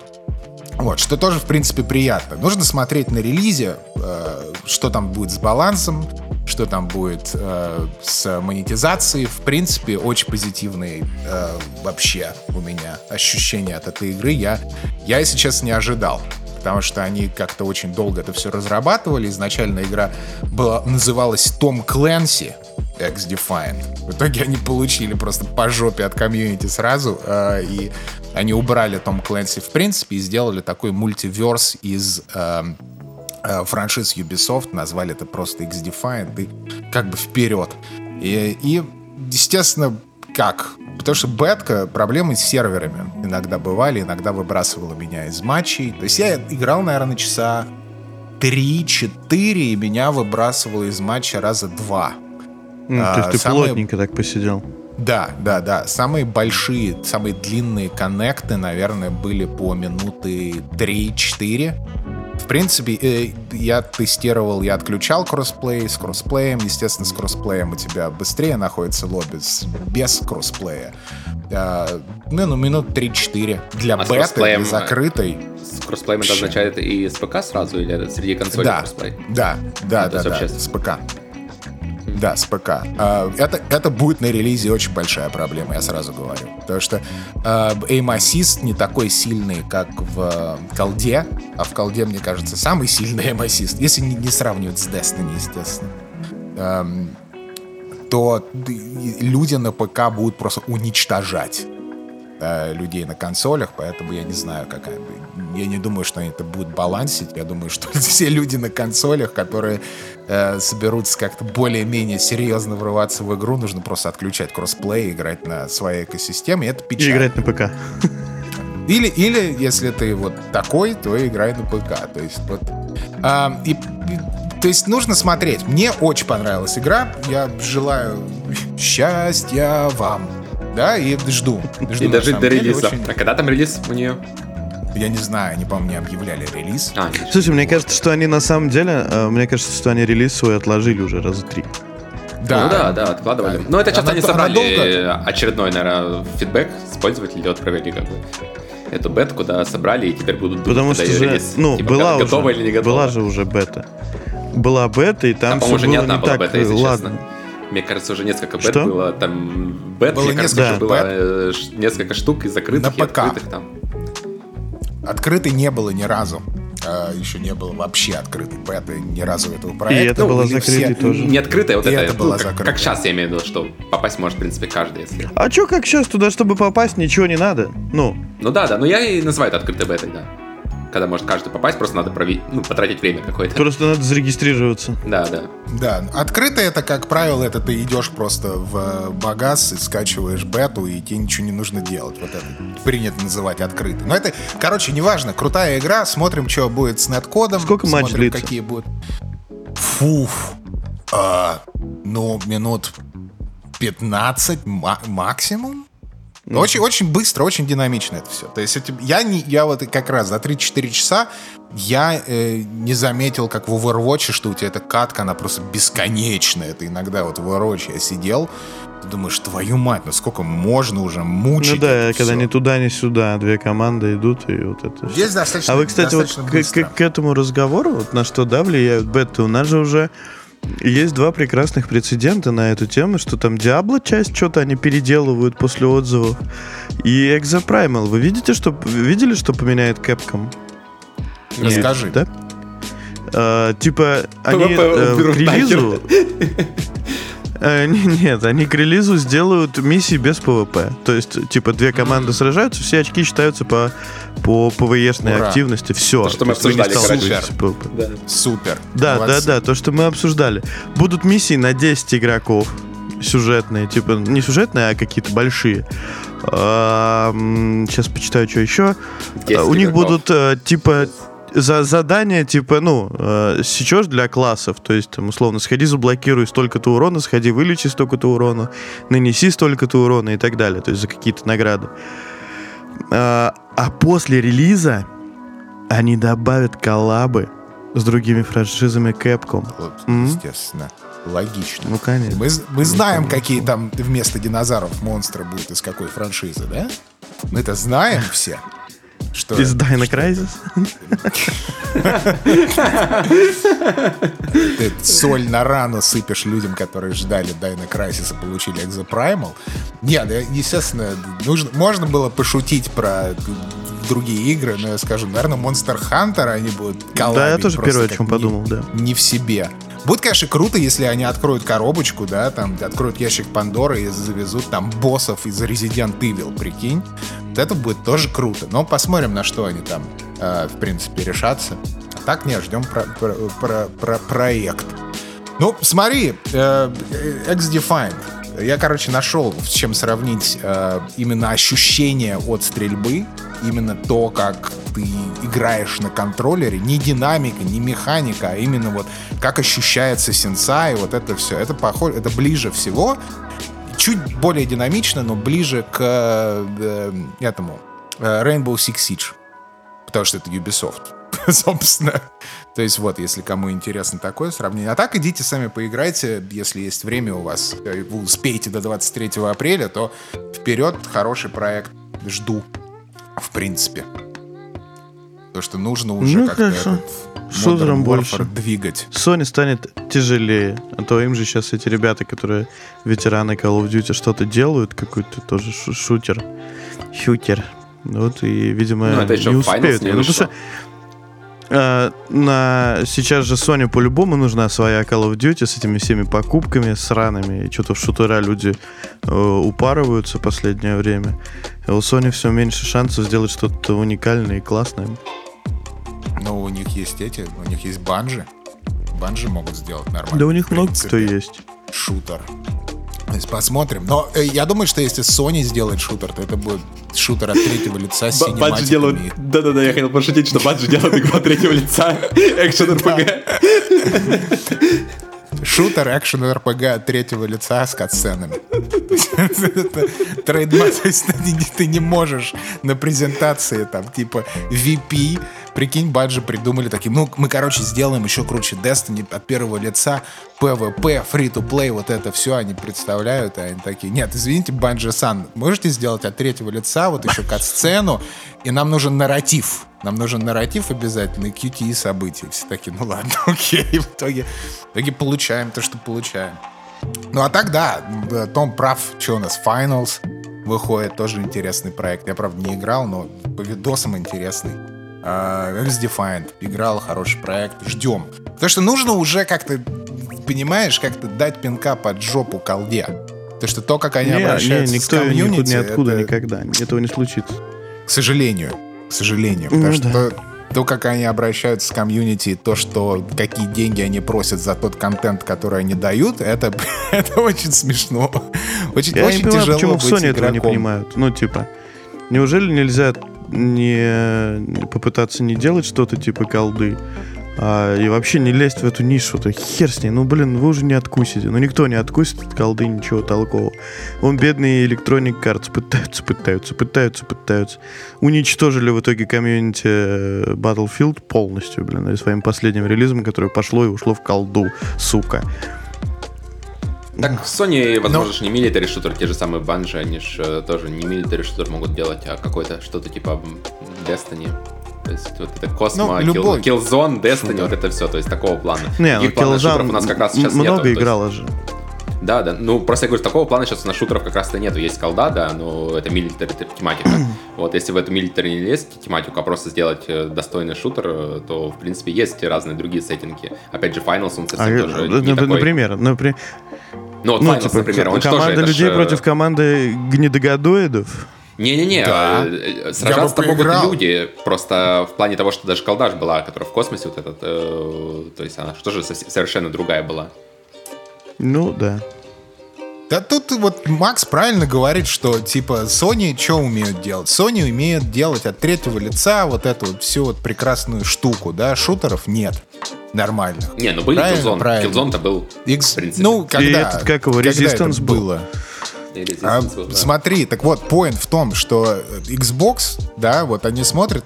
Вот, что тоже, в принципе, приятно. Нужно смотреть на релизе, э, что там будет с балансом, что там будет э, с монетизацией. В принципе, очень позитивные э, вообще у меня ощущения от этой игры. Я, я если честно, не ожидал, потому что они как-то очень долго это все разрабатывали. Изначально игра была, называлась Tom Clancy XDefiant. В итоге они получили просто по жопе от комьюнити сразу, э, и они убрали Tom Clancy в принципе и сделали такой мультиверс из э, э, франшиз Ubisoft, назвали это просто XDefiant, и как бы вперед. И, и естественно, как? Потому что бетка, проблемы с серверами иногда бывали, иногда выбрасывала меня из матчей. То есть я играл, наверное, часа три-четыре, и меня выбрасывало из матча раза два. Ну, а, то есть ты самые... плотненько так посидел. Да, да, да. Самые большие, самые длинные коннекты, наверное, были по минуты три-четыре. В принципе, я тестировал, я отключал кроссплей с кроссплеем. Естественно, с кроссплеем у тебя быстрее находится лобби, без кроссплея. А, ну, ну, минут три-четыре. Для а беты, для закрытой. С кроссплеем это означает и с ПК сразу, или среди консолей да, кроссплей? Да, да, ну, да, да, с ПК. Да, с ПК. Это, это будет на релизе очень большая проблема, я сразу говорю. Потому что Aim Assist не такой сильный, как в колде. А в колде, мне кажется, самый сильный Aim Assist, если не, не сравнивать с Destiny, естественно, то люди на ПК будут просто уничтожать людей на консолях, поэтому я не знаю, какая... Я не думаю, что они это будут балансить. Я думаю, что все люди на консолях, которые э, соберутся как-то более-менее серьезно врываться в игру, нужно просто отключать кроссплей, играть на своей экосистеме, это печально. И играть на ПК. Или, или если ты вот такой, то играй на ПК. То есть вот... Э, и, и, то есть нужно смотреть. Мне очень понравилась игра. Я желаю счастья вам. Да, и жду. жду и даже до релиза. Очень... А когда там релиз у нее? Я не знаю, они, по-моему, не объявляли релиз. А, слушай, мне кажется, что они на самом деле, мне кажется, что они релиз свой отложили уже раза три. Да, ну, да, да, откладывали. Да. Но это часто она, они собрали долго... очередной, наверное, фидбэк с пользователей, вот провели как бы эту бетку, да, собрали, и теперь будут думать, потому что же, релиз. Ну, типа, была уже, готова или не готова. Была же уже бета. Была бета, и там да, все было не, одна не была так бета, если ладно. Честно. Мне кажется, уже несколько бет что? было. Там бет, было мне кажется, да, уже было бет. несколько штук и закрытых, и открытых там. Открытой не было ни разу. А, еще не было вообще открытой беты ни разу этого проекта. И это ну, было закрытой все... тоже. Не открытая, вот и это, это было ну, как, как сейчас я имею в виду, что попасть может, в принципе, каждый. Если... А что, как сейчас туда, чтобы попасть, ничего не надо? Ну, ну да, да, но я и называю это открытой бетой, да. Когда может каждый попасть, просто надо прови... ну, потратить время какое-то. Просто надо зарегистрироваться. Да, да. Да, открытое это, как правило, это ты идешь просто в багаз и скачиваешь бету, и тебе ничего не нужно делать. Вот это принято называть открытым. Но это, короче, неважно. Крутая игра, смотрим, что будет с неткодом. Сколько матч длится? Какие будут. Фуф. А, ну, минут пятнадцать ма- максимум. Mm-hmm. Очень, очень быстро, очень динамично это все. То есть я, не, я вот как раз за три-четыре часа я э, не заметил, как в Overwatch, что у тебя эта катка, она просто бесконечная. Это иногда вот в Overwatch я сидел, ты думаешь, твою мать, ну сколько можно уже мучить. Ну да, когда все. Ни туда, ни сюда две команды идут, и вот это здесь все. Достаточно, а вы, кстати, вот к, к, к этому разговору, вот на что да, влияют беты, у нас же уже есть два прекрасных прецедента на эту тему, что там Diablo часть что-то они переделывают после отзывов и Exoprimal. Вы видите, что видели, что поменяет Capcom? Расскажи. Нет, да? А, типа они э, к релизу Э, нет, они к релизу сделают миссии без ПВП. То есть, типа, две команды сражаются, все очки считаются по, по ПВЕшной Ура. активности. Все. То, что мы обсуждали, короче. Да. Супер. Да, Молодцы. да, да, то, что мы обсуждали. Будут миссии на десять игроков. Сюжетные, типа, не сюжетные, а какие-то большие. Сейчас почитаю, что еще. У них будут, типа... За задание, типа, ну, э, сечешь для классов, то есть, там, условно, сходи, заблокируй столько-то урона, сходи, вылечи столько-то урона, нанеси столько-то урона и так далее, то есть за какие-то награды. Э, а после релиза они добавят коллабы с другими франшизами Capcom. Вот, М-м? естественно. Логично. Ну, конечно. Мы, мы знаем, конечно. какие там вместо динозавров монстры будут из какой франшизы, да? Мы-то знаем все. Что? Из Dino Crisis? Ты соль на рану сыпешь людям, которые ждали Dino Crisis и получили Exoprimal. Нет, естественно, нужно, можно было пошутить про другие игры, но я скажу, наверное, Monster Hunter они будут коллабить. Да, я тоже первое, о чем подумал, не, да. Не в себе. Будет, конечно, круто, если они откроют коробочку, да, там, откроют ящик Пандоры и завезут там боссов из Resident Evil, прикинь. Вот это будет тоже круто. Но посмотрим, на что они там, э, в принципе, решатся. А так, не, ждем про, про, про, про проект. Ну, смотри, э, XDefiant. Я, короче, нашел, с чем сравнить э, именно ощущение от стрельбы, именно то, как ты играешь на контроллере, не динамика, не механика, а именно вот как ощущается сенса и вот это все. Это, похоже, это ближе всего, чуть более динамично, но ближе к э, этому Rainbow Six Siege, потому что это Ubisoft, собственно. То есть вот, если кому интересно такое сравнение. А так идите сами поиграйте, если есть время у вас, вы успеете до двадцать третьего апреля, то вперед, хороший проект, жду. В принципе. То, что нужно уже ну, как-то этот Modern Warfare двигать. Sony станет тяжелее. А то им же сейчас эти ребята, которые ветераны Call of Duty, что-то делают. Какой-то тоже шу- шутер. Шутер. Вот и, видимо, ну, это еще не успеют. Не ну, потому что э, на... сейчас же Sony по-любому нужна своя Call of Duty с этими всеми покупками сраными. И что-то в шутера люди э, упарываются в последнее время. У Sony все меньше шансов сделать что-то уникальное и классное. Ну, у них есть эти, у них есть Bungie. Bungie могут сделать нормально. Да у них много кто есть. Шутер. То есть посмотрим. Но э, я думаю, что если Sony сделает шутер, то это будет шутер от третьего лица с синематиками. Да-да-да, я хотел пошутить, что Bungie делает игру от третьего лица. Экшен эр пи джи. Шутер, экшен, эр пи джи от третьего лица с катсценами. Трейдмарк, ты не можешь на презентации там типа ви пи. Прикинь, Bungie придумали таким. Ну, мы, короче, сделаем еще круче Destiny от первого лица, пи ви пи, free-to-play, вот это все они представляют, а они такие: нет, извините, Bungie-сан, можете сделать от третьего лица вот еще катсцену, и нам нужен нарратив. Нам нужен нарратив обязательно и кью ти и события. Все такие, ну ладно, окей. В итоге, в итоге получаем то, что получаем. Ну а так, да, Том прав, что у нас Finals выходит, тоже интересный проект. Я, правда, не играл, но по видосам интересный. Uh, XDefiant играл, хороший проект, ждем. Потому что нужно уже как-то, понимаешь, как-то дать пинка под жопу колде. Потому что то, как они не, обращаются не, никто, с комьюнити... Никто ниоткуда это... никогда, этого не случится. К сожалению. К сожалению, потому ну, что да. то, то, как они обращаются с комьюнити, то, что какие деньги они просят за тот контент, который они дают, это, это очень смешно. Очень, Я очень не понимаю, тяжело почему в Sony этого не понимают. Ну, типа, неужели нельзя не попытаться не делать что-то типа колды, а, и вообще не лезть в эту нишу? То хер с ней, ну, блин, вы уже не откусите. Ну, никто не откусит от колды ничего толкового. Вон бедные Electronic Arts пытаются, пытаются, пытаются, пытаются. Уничтожили в итоге комьюнити Battlefield полностью, блин, и своим последним релизом, которое пошло и ушло в колду, сука. Так, Sony, возможно, Но... же не милитари шутер, те же самые Bungie, они же тоже не милитари шутер могут делать, а какой-то что-то типа Destiny. То есть вот это Космо, ну, Kill, Killzone, Destiny, вот это все, то есть такого плана. Не, ну Killzone у нас как раз сейчас много нету, играло есть... же. Да, да, ну просто я говорю, такого плана сейчас у нас шутеров как раз-то нету. Есть колда, да, но это милитари тематика. Вот если в эту милитари не лезть тематику, а просто сделать достойный шутер, то в принципе есть разные другие сеттинги. Опять же, Finals, он совсем а, тоже ну, не ну, такой. Например, например... Ну, вот ну, Finals, типа, например, он команда что же, людей ж... против команды гнедогодоидов? Не-не-не, да. Сражаться-то могут люди, просто в плане того, что даже колдаш была, которая в космосе вот этот, э, то есть она что же совершенно другая была. Ну, да. Да тут вот Макс правильно говорит, что типа Sony что умеют делать? Sony умеют делать от третьего лица вот эту вот всю вот прекрасную штуку, да, шутеров нет. Нормальных. Не, ну были Killzone. Killzone-то был, X... в принципе. Ну, когда, и этот, как его, Resistance было? А, был, да. Смотри, так вот, поинт в том, что Xbox, да, вот они смотрят,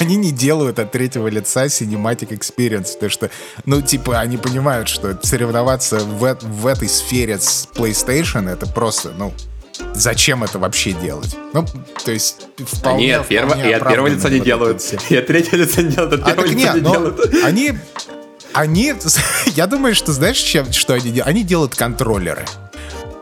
они не делают от третьего лица Cinematic Experience, потому что, ну, типа, они понимают, что соревноваться в, в этой сфере с PlayStation, это просто, ну, зачем это вообще делать? Ну, то есть, вполне... Нет, перво, вполне и от первого лица не делают, и от третьего лица не делают, от первого а, лица не делают. Они... Они... Я думаю, что знаешь, чем, что они делают? Они делают контроллеры.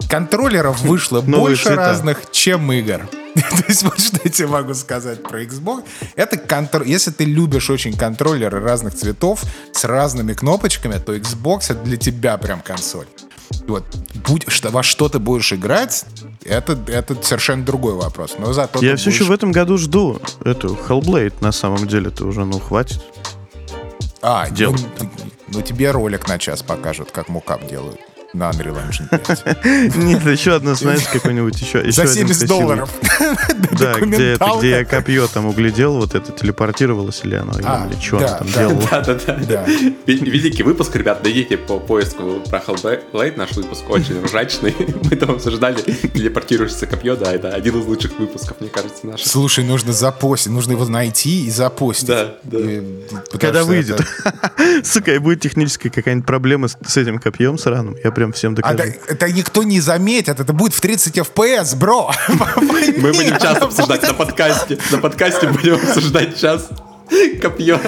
Контроллеров вышло больше разных, чем игр. То есть вот что я тебе могу сказать про Xbox. Это контр... Если ты любишь очень контроллеры разных цветов с разными кнопочками, то Xbox — это для тебя прям консоль. Вот. Будь... Что... Во что ты будешь играть, это, это совершенно другой вопрос. Но зато я все будешь... еще в этом году жду эту Hellblade, на самом деле-то уже, ну, хватит. А, ну, ну тебе ролик на час покажут, как мокап делают. На Unreal Engine пять. Нет, еще одна, знаешь, какой-нибудь еще... еще за семьдесят долларов. Да, где, это, где я копье там углядел, вот это телепортировалось или оно, а, или что да, оно там да, делало. Да-да-да. Великий выпуск, ребят, найдите по поиску про Hellblade, наш выпуск очень ржачный. Мы там обсуждали телепортирующееся копье, да, это один из лучших выпусков, мне кажется, наших. Слушай, нужно запостить, нужно его найти и запостить. Да, да. И, когда выйдет. Это... Сука, и будет техническая какая-нибудь проблема с, с этим копьем сраным, я прям всем докажу. А, да, это никто не заметит, это будет в тридцать эф пи эс, бро. Мы будем час обсуждать на подкасте. На подкасте будем обсуждать час копье.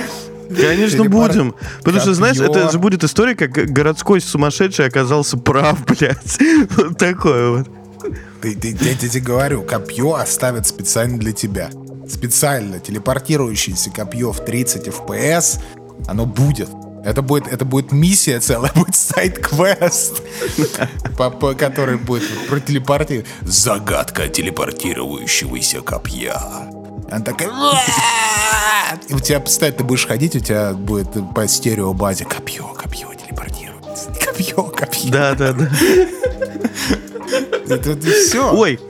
Конечно, будем. Потому что, знаешь, это же будет история, как городской сумасшедший оказался прав, блядь. Вот такое вот. Я тебе говорю, копье оставят специально для тебя. Специально телепортирующееся копье в тридцать эф пи эс, оно будет. Это будет, это будет миссия целая, будет сайд-квест, который будет про телепортирование. Загадка телепортирующегося копья. Она такая... У тебя, представь, ты будешь ходить, у тебя будет по стереобазе копье, копье телепортируется. Копье, копье. Да-да-да. Это все. Ой.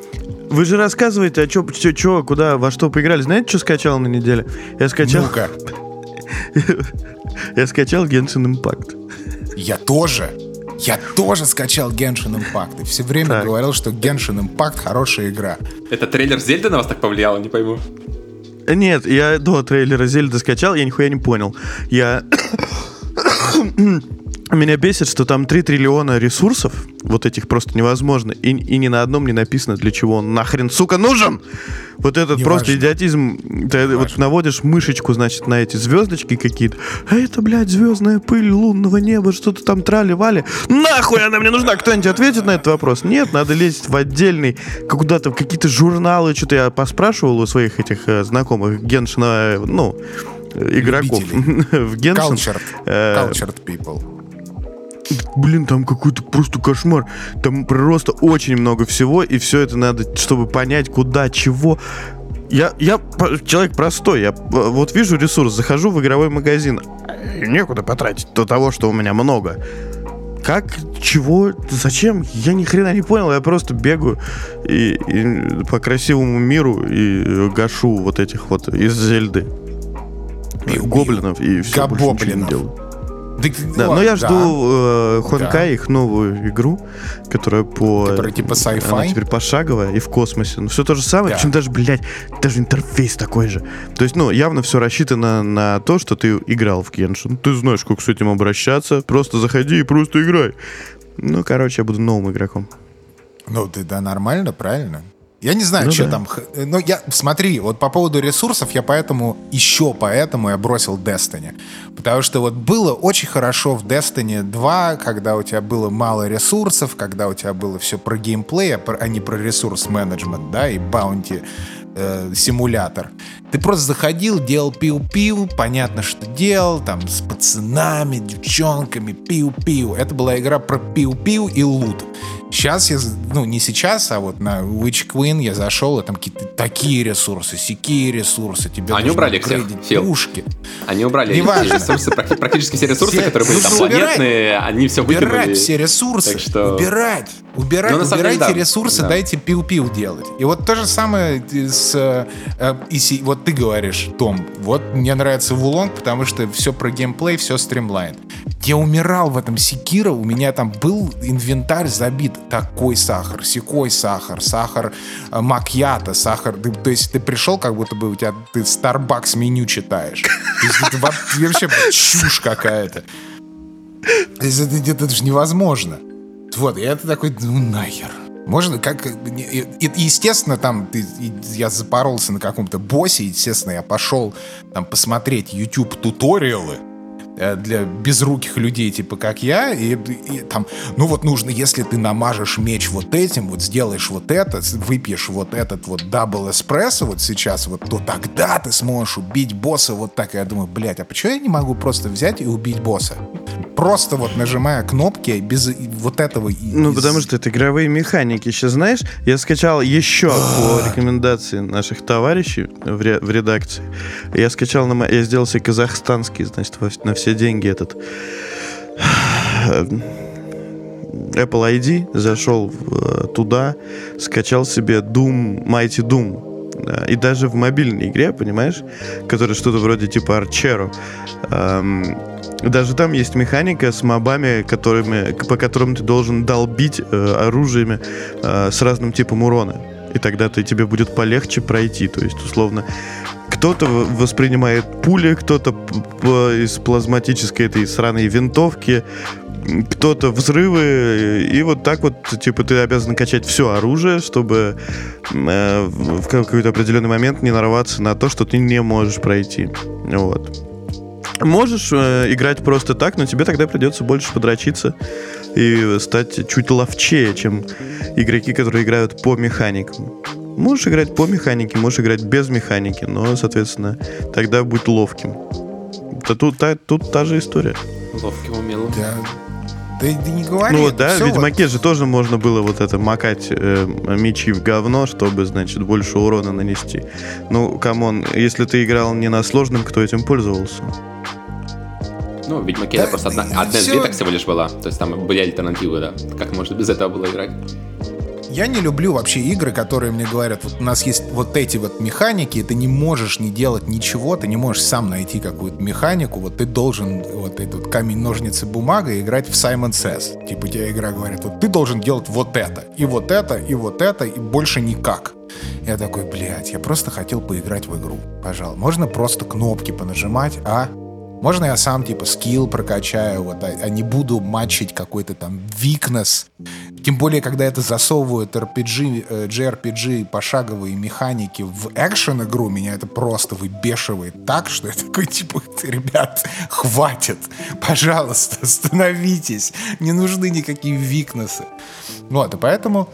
Вы же рассказываете, а что, куда, во что поиграли. Знаете, что скачал на неделе? Я скачал... Ну-ка. Я скачал Genshin Impact. Я тоже. Я тоже скачал Genshin Impact. И все время так говорил, что Genshin Impact хорошая игра. Это трейлер Зельды на вас так повлиял, не пойму. Нет, я до трейлера Зельды скачал, я нихуя не понял. Я... Меня бесит, что там три триллиона ресурсов. Вот этих просто невозможно. И, и ни на одном не написано, для чего он нахрен, сука, нужен. Вот этот не просто важно. Идиотизм. Ты не вот важно. Наводишь мышечку, значит, на эти звездочки какие-то. А это, блядь, звездная пыль лунного неба, что-то там трали-вали. Нахуй она мне нужна? Кто-нибудь ответит на этот вопрос? Нет, надо лезть в отдельный, куда-то в какие-то журналы. Что-то я поспрашивал у своих этих э, знакомых Геншина, ну, игроков. В Геншин. Cultured people. Блин, там какой-то просто кошмар. Там просто очень много всего. И все это надо, чтобы понять, куда, чего. Я, я человек простой. Я вот вижу ресурс, захожу в игровой магазин. Некуда потратить до того, что у меня много. Как, чего, зачем? Я ни хрена не понял. Я просто бегаю и, и по красивому миру и гашу вот этих вот из Зельды и гоблинов и все, больше ничего не делаю. Да, да, но я жду да. э, Хонка, да. их новую игру, которая по... Которая типа sci-fi. Она теперь пошаговая и в космосе. Ну, все то же самое, да. Причем даже, блядь, даже интерфейс такой же. То есть, ну, явно все рассчитано на то, что ты играл в Genshin. Ты знаешь, как с этим обращаться. Просто заходи и просто играй. Ну, короче, я буду новым игроком. Ну, ты, да, нормально, правильно? Я не знаю, ну, что да. там... Ну, я... Смотри, вот по поводу ресурсов я поэтому... Еще поэтому я бросил Destiny. Потому что вот было очень хорошо в Destiny два, когда у тебя было мало ресурсов, когда у тебя было все про геймплей, а не про ресурс-менеджмент, да, и баунти э, симулятор. Ты просто заходил, делал пиу-пиу, понятно, что делал, там, с пацанами, девчонками, пиу-пиу. Это была игра про пиу-пиу и лут. Сейчас я, ну, не сейчас, а вот на Witch Queen я зашел, и там какие-то такие ресурсы, сякие ресурсы. Тебе они убрали всех, пушки. Они убрали все ресурсы, практически все ресурсы, которые были там планетные, они все выкинули. Убирать все ресурсы, убирать, убирать, убирайте ресурсы, дайте пиу-пиу делать. И вот то же самое с... Вот ты говоришь, Том, вот мне нравится Wo Long, потому что все про геймплей, все стримлайн. Я умирал в этом Sekiro, у меня там был инвентарь забит. Такой сахар, сякой сахар, сахар э, макьято, сахар. Ты, то есть ты пришел, как будто бы у тебя ты Starbucks меню читаешь. То есть это вообще чушь какая-то. То есть это, это же невозможно. Вот, и это такой, ну нахер. Можно как... Естественно, там ты, я запоролся на каком-то боссе, естественно, я пошел там посмотреть YouTube-туториалы для безруких людей, типа как я, и, и там, ну вот нужно, если ты намажешь меч вот этим, вот сделаешь вот это, выпьешь вот этот вот дабл эспрессо вот сейчас, вот, то тогда ты сможешь убить босса вот так. И я думаю, блядь, а почему я не могу просто взять и убить босса? Просто вот нажимая кнопки без вот этого... Ну, из... потому что это игровые механики. Сейчас, знаешь, я скачал еще по рекомендации наших товарищей в, ре- в редакции. Я скачал, на... я сделал себе казахстанский, значит, на все деньги этот Apple ай ди, зашел туда, скачал себе Doom, Mighty Doom. И даже в мобильной игре, понимаешь, которая что-то вроде типа Арчеро, эм, даже там есть механика с мобами, которыми, по которым ты должен долбить э, оружиями э, с разным типом урона. И тогда ты, тебе будет полегче пройти. То есть, условно, кто-то воспринимает пули, кто-то из плазматической этой сраной винтовки, кто-то взрывы, и вот так вот, типа, ты обязан качать все оружие, чтобы э, в какой-то определенный момент не нарваться на то, что ты не можешь пройти. Вот. Можешь э, играть просто так, но тебе тогда придется больше подрочиться и стать чуть ловчее, чем игроки, которые играют по механикам. Можешь играть по механике, можешь играть без механики, но, соответственно, тогда будь ловким. Да тут, та, тут та же история. Ловким, умелым. Да. Да, да не говори. Ну да, в Ведьмаке вот же тоже можно было вот это макать э, мечи в говно, чтобы, значит, больше урона нанести. Ну, камон, если ты играл не на сложном, кто этим пользовался? Ну, в Ведьмаке да, это просто одна, да, одна из веток всего лишь была. То есть там были альтернативы, да. Как можно без этого было играть? Я не люблю вообще игры, которые мне говорят, вот у нас есть вот эти вот механики, и ты не можешь не делать ничего, ты не можешь сам найти какую-то механику, вот ты должен вот этот вот камень, ножницы, бумага играть в Simon Says. Типа тебе игра говорит, вот ты должен делать вот это, и вот это, и вот это, и больше никак. Я такой, блядь, я просто хотел поиграть в игру, пожалуй. Можно просто кнопки понажимать, а... Можно я сам, типа, скилл прокачаю, вот, а, а не буду матчить какой-то там викнес. Тем более, когда это засовывают эр пи джи, джей ар пи джи, пошаговые механики в экшен-игру, меня это просто выбешивает так, что я такой, типа, ребят, хватит, пожалуйста, остановитесь, не нужны никакие викнесы. Вот, и поэтому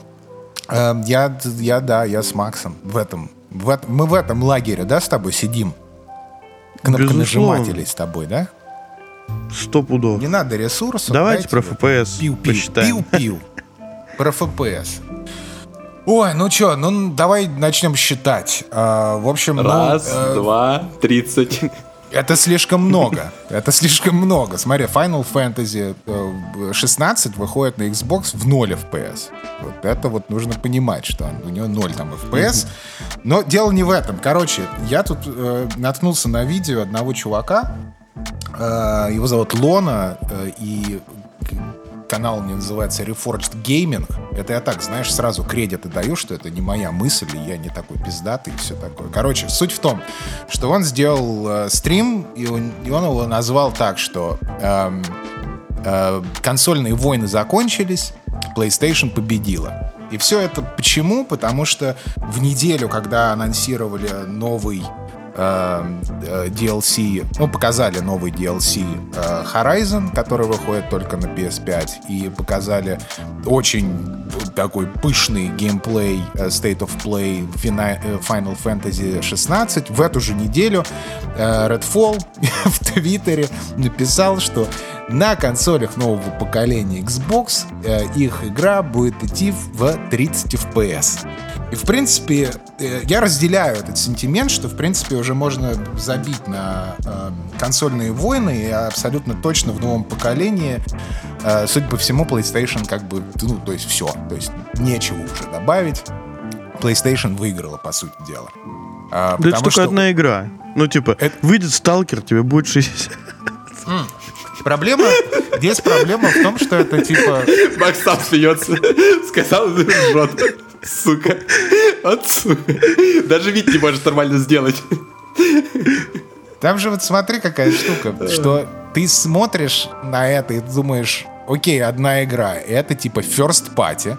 э, я, я, да, я с Максом в этом, в этом, мы в этом лагере, да, с тобой сидим? Кнопконажимателей с тобой, да? Сто пудов. Не надо ресурсов. Давайте про эф пи эс посчитаем. Пиу-пиу. Про эф пи эс. Ой, ну что, ну давай начнем считать. А, в общем, раз, ну, э, два, тридцать. Это слишком много. Это слишком много. Смотри, Final Fantasy шестнадцать выходит на Xbox в ноль эф пи эс. Вот это вот нужно понимать, что он, у него ноль там эф пи эс. Но дело не в этом. Короче, я тут э, наткнулся на видео одного чувака. Э, его зовут Лона. Э, и канал у меня называется Reforged Gaming. Это я так, знаешь, сразу кредиты даю, что это не моя мысль, и я не такой пиздатый и все такое. Короче, суть в том, что он сделал э, стрим, и он, и он его назвал так, что э, э, консольные войны закончились, PlayStation победила. И все это почему? Потому что в неделю, когда анонсировали новый ди эл си, ну, показали новый ди эл си Horizon, который выходит только на пи эс пять, и показали очень такой пышный геймплей, State of Play Final Fantasy шестнадцать. В эту же неделю Redfall в Твиттере написал, что на консолях нового поколения Xbox их игра будет идти в тридцать эф пи эс. И, в принципе, я разделяю этот сентимент, что, в принципе, уже можно забить на консольные войны, и абсолютно точно в новом поколении, судя по всему, PlayStation как бы, ну, то есть все, то есть нечего уже добавить. PlayStation выиграла, по сути дела. А, да это только что... одна игра. Ну, типа, это... выйдет Сталкер, тебе будет шестьдесят. Mm. Проблема, здесь проблема в том, что это типа... Макс сам смеется. Сказал, жжет. Сука. От, сука. Даже вид не может нормально сделать. Там же вот смотри, какая штука, что ты смотришь на это и думаешь, окей, одна игра, это типа first party.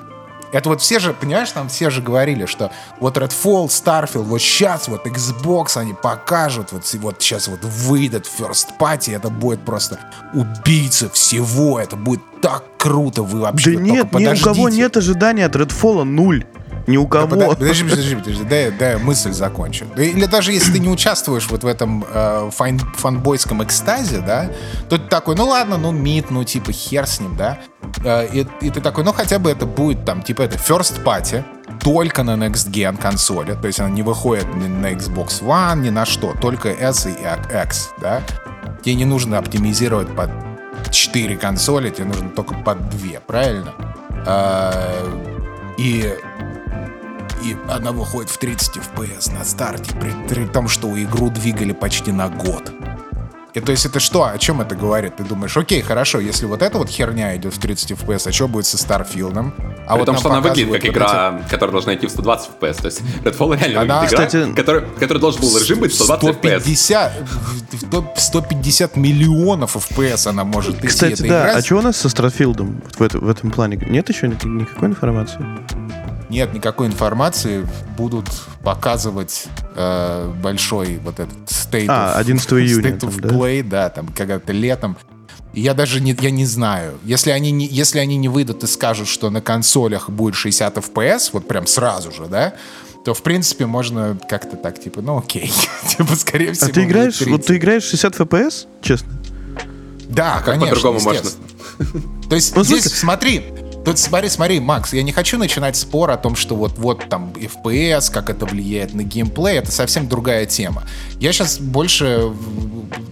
Это вот все же, понимаешь, там все же говорили, что вот Redfall, Starfield, вот сейчас вот Xbox они покажут, вот, вот сейчас вот выйдет First Party, это будет просто убийца всего, это будет так круто, вы вообще да нет, только подождите. Да нет, ни у кого нет ожиданий от Redfall, нуль. Ни у кого. Да, подожди, подожди, подожди, дай, дай мысль закончу. Или даже если ты не участвуешь вот в этом э, фан, фанбойском экстазе, да, то ты такой, ну ладно, ну мид, ну типа хер с ним, да. Э, и, и ты такой, ну хотя бы это будет там, типа это first party, только на Next Gen консоли, то есть она не выходит ни на Xbox One, ни на что, только S и X, да. Тебе не нужно оптимизировать под четыре консоли, тебе нужно только под две, правильно? Э, и... И она выходит в тридцать эф пи эс на старте, при, при том, что игру двигали почти на год. И то есть это что? О чем это говорит? Ты думаешь, окей, хорошо, если вот эта вот херня идет в тридцать эф пи эс, а что будет со Starfield'ом? А при вот том, что она выглядит как вот игра, эти... которая должна идти в сто двадцать эф пи эс. То есть Redfall реально она... выглядит игра, кстати, который, который должен был режим быть в сто двадцать эф пи эс. сто пятьдесят миллионов эф пи эс она может идти. Кстати, эта да, игра... а что у нас со Starfield'ом в, это, в этом плане? Нет еще никакой информации? Нет никакой информации, будут показывать э, большой вот этот State а, of, State там, of да? Play, да, там когда-то летом. И я даже не, я не знаю. Если они не, если они не выйдут и скажут, что на консолях будет шестьдесят эф пи эс, вот прям сразу же, да, то, в принципе, можно как-то так, типа, ну окей. Типа, скорее всего, а ты играешь, вот ты играешь шестьдесят эф пи эс, честно? Да, конечно, по-другому можно. То есть здесь, смотри... Тут смотри, смотри, Макс, я не хочу начинать спор о том, что вот-вот там эф пи эс, как это влияет на геймплей, это совсем другая тема. Я сейчас больше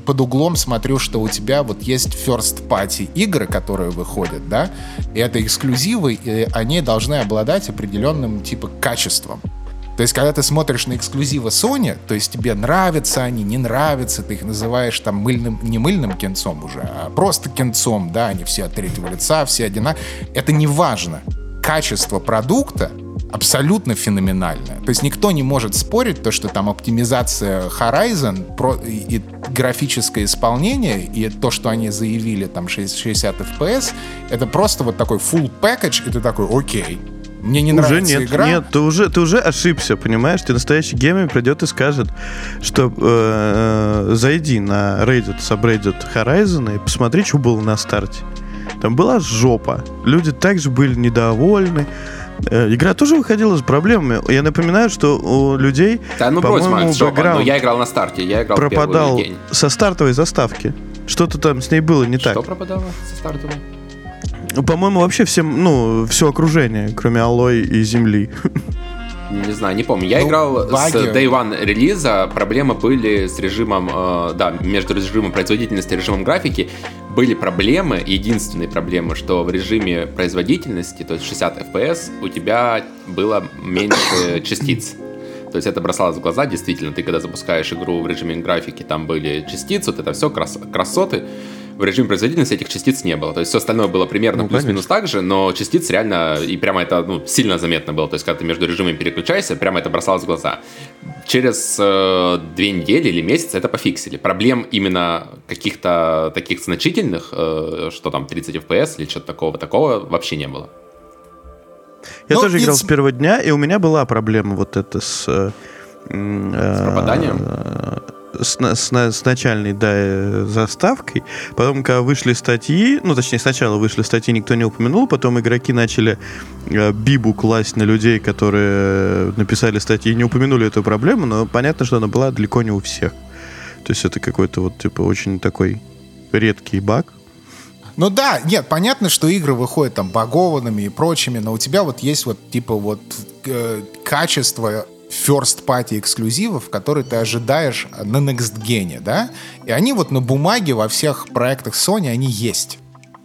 под углом смотрю, что у тебя вот есть first party игры, которые выходят, да, и это эксклюзивы, и они должны обладать определенным типа качеством. То есть, когда ты смотришь на эксклюзивы Sony, то есть тебе нравятся они, не нравятся, ты их называешь там мыльным, не мыльным кинцом уже, а просто кинцом, да, они все от третьего лица, все одинаковые. Это не важно. Качество продукта абсолютно феноменальное. То есть никто не может спорить, то, что там оптимизация Horizon про, и, и графическое исполнение, и то, что они заявили там шестьдесят эф пи эс, это просто вот такой full package, и ты такой, окей. Мне не нравится уже нет, игра. Нет, ты уже, ты уже ошибся, понимаешь? Ты настоящий геймер придет и скажет, что э, зайди на Reddit, сабреддит Horizon и посмотри, что было на старте. Там была жопа. Люди также были недовольны. Э, игра тоже выходила с проблемами. Я напоминаю, что у людей, да, ну, по-моему, бэкграунд ну, я играл на старте, я играл пропадал первый день. Со стартовой заставки. Что-то там с ней было не что так. Что пропадало со стартовой? По-моему, вообще всем, ну, все окружение, кроме алоэ и земли. Не знаю, не помню. Я ну, играл баги. С Day One релиза. Проблемы были с режимом, э, да, между режимом производительности и режимом графики. Были проблемы, единственные проблемы, что в режиме производительности, то есть шестьдесят эф пи эс, у тебя было меньше частиц. То есть это бросалось в глаза, действительно. Ты когда запускаешь игру в режиме графики, там были частицы, вот это все крас- красоты. В режиме производительности этих частиц не было. То есть все остальное было примерно ну, плюс-минус так же, но частиц реально, и прямо это ну, сильно заметно было. То есть когда ты между режимами переключаешься, прямо это бросалось в глаза. Через э, две недели или месяц это пофиксили. Проблем именно каких-то таких значительных, э, что там тридцать эф пи эс или что-то такого, такого вообще не было. Я но тоже играл с первого дня, и у меня была проблема вот эта с С пропаданием? С, с, с начальной, да, заставкой. Потом, когда вышли статьи, ну, точнее, сначала вышли статьи, никто не упомянул, потом игроки начали э, бибу класть на людей, которые написали статьи и не упомянули эту проблему, но понятно, что она была далеко не у всех. То есть это какой-то вот, типа, очень такой редкий баг. Ну да, нет, понятно, что игры выходят там багованными и прочими, но у тебя вот есть вот, типа, вот э, качество... first-party эксклюзивов, которые ты ожидаешь на next-gen, да? И они вот на бумаге во всех проектах Sony, они есть.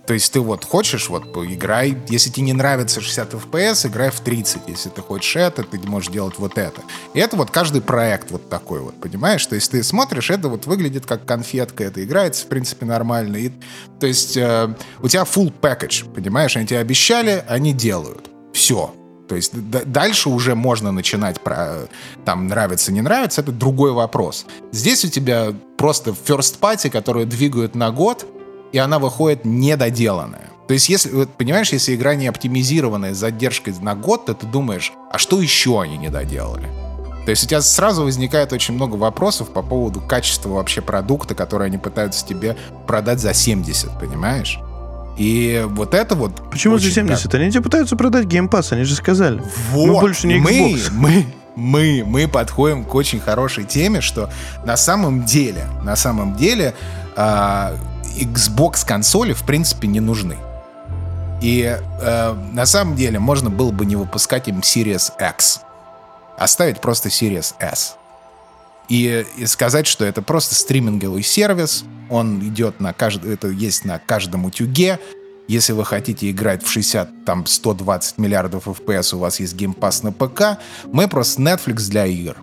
То есть ты вот хочешь, вот играй, если тебе не нравится шестьдесят эф пи эс, играй в тридцать. Если ты хочешь это, ты можешь делать вот это. И это вот каждый проект вот такой вот, понимаешь? То есть ты смотришь, это вот выглядит как конфетка, это играется, в принципе, нормально. И, то есть э, у тебя full package, понимаешь? Они тебе обещали, они делают. Все. То есть д- дальше уже можно начинать про там нравится, не нравится, это другой вопрос. Здесь у тебя просто first party, которую двигают на год, и она выходит недоделанная. То есть, если, понимаешь, если игра не оптимизированная с задержкой на год, то ты думаешь, а что еще они не доделали? То есть у тебя сразу возникает очень много вопросов по поводу качества вообще продукта, который они пытаются тебе продать за семьдесят, понимаешь? И вот это вот... Почему за семьдесят? Они тебе пытаются продать Game Pass, они же сказали. Вот. Мы больше не Xbox. Мы, мы, мы, мы подходим к очень хорошей теме, что на самом деле, на самом деле э, Xbox-консоли в принципе не нужны. И э, на самом деле можно было бы не выпускать им Series X. Оставить просто Series S. И, и сказать, что это просто стриминговый сервис, он идет на каждый, это есть на каждом утюге. Если вы хотите играть в шестьдесят, там, сто двадцать миллиардов эф пи эс, у вас есть Game Pass на ПК, мы просто Netflix для игр.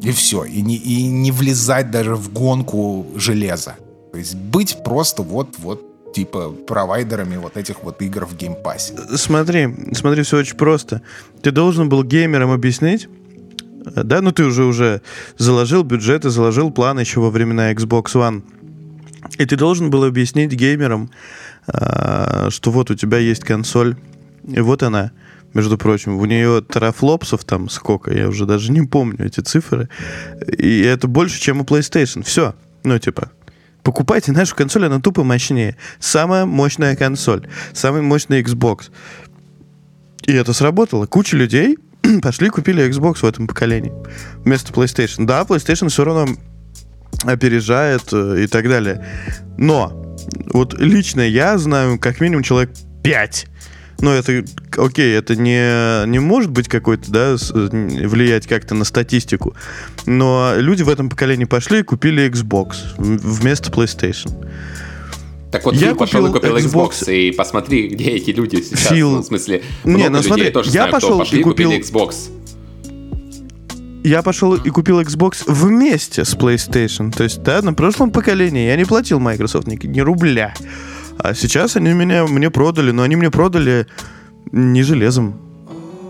И все. И не, и не влезать даже в гонку железа. То есть быть просто вот-вот, типа, провайдерами вот этих вот игр в Game Pass. Смотри, смотри, все очень просто. Ты должен был геймерам объяснить, да, ну ты уже, уже заложил бюджет и заложил план еще во времена Xbox One. И ты должен был объяснить геймерам, э, что вот у тебя есть консоль, и вот она, между прочим, у нее терафлопсов там сколько, я уже даже не помню эти цифры, и это больше, чем у PlayStation. Все, ну типа, покупайте нашу консоль, она тупо мощнее. Самая мощная консоль, самый мощный Xbox. И это сработало. Куча людей пошли купили Xbox в этом поколении вместо PlayStation. Да, PlayStation все равно опережает и так далее. Но вот лично я знаю как минимум человек пять. Но это, окей, это не, не может быть какой-то, да, влиять как-то на статистику. Но люди в этом поколении пошли и купили Xbox вместо PlayStation. Так вот, я Фил пошел и купил Xbox. Xbox, и посмотри, где эти люди сейчас, Фил... ну, в смысле, много не, ну, людей, смотри, я тоже я знаю, пошел пошли и купил... купили Xbox. Я пошел и купил Xbox вместе с PlayStation, то есть, да, на прошлом поколении я не платил Microsoft ни, ни рубля, а сейчас они меня, мне продали, но они мне продали не железом.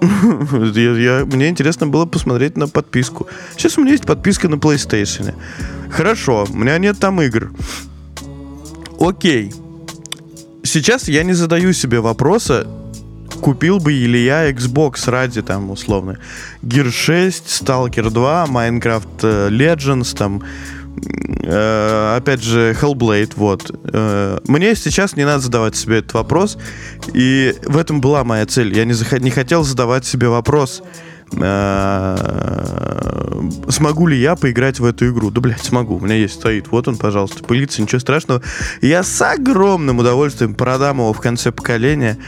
я, я, мне интересно было посмотреть на подписку. Сейчас у меня есть подписка на PlayStation. Хорошо, у меня нет там игр. Окей. Сейчас я не задаю себе вопроса, купил бы или я Xbox ради, там, условно, Gear шесть, Stalker два, Minecraft Legends, там, э, опять же, Hellblade, вот. Э, мне сейчас не надо задавать себе этот вопрос, и в этом была моя цель. Я не, зах- не хотел задавать себе вопрос, смогу ли я поиграть в эту игру? Да, блядь, смогу. У меня есть, стоит. Вот он, пожалуйста, пылится, ничего страшного. Я с огромным удовольствием продам его в конце поколения,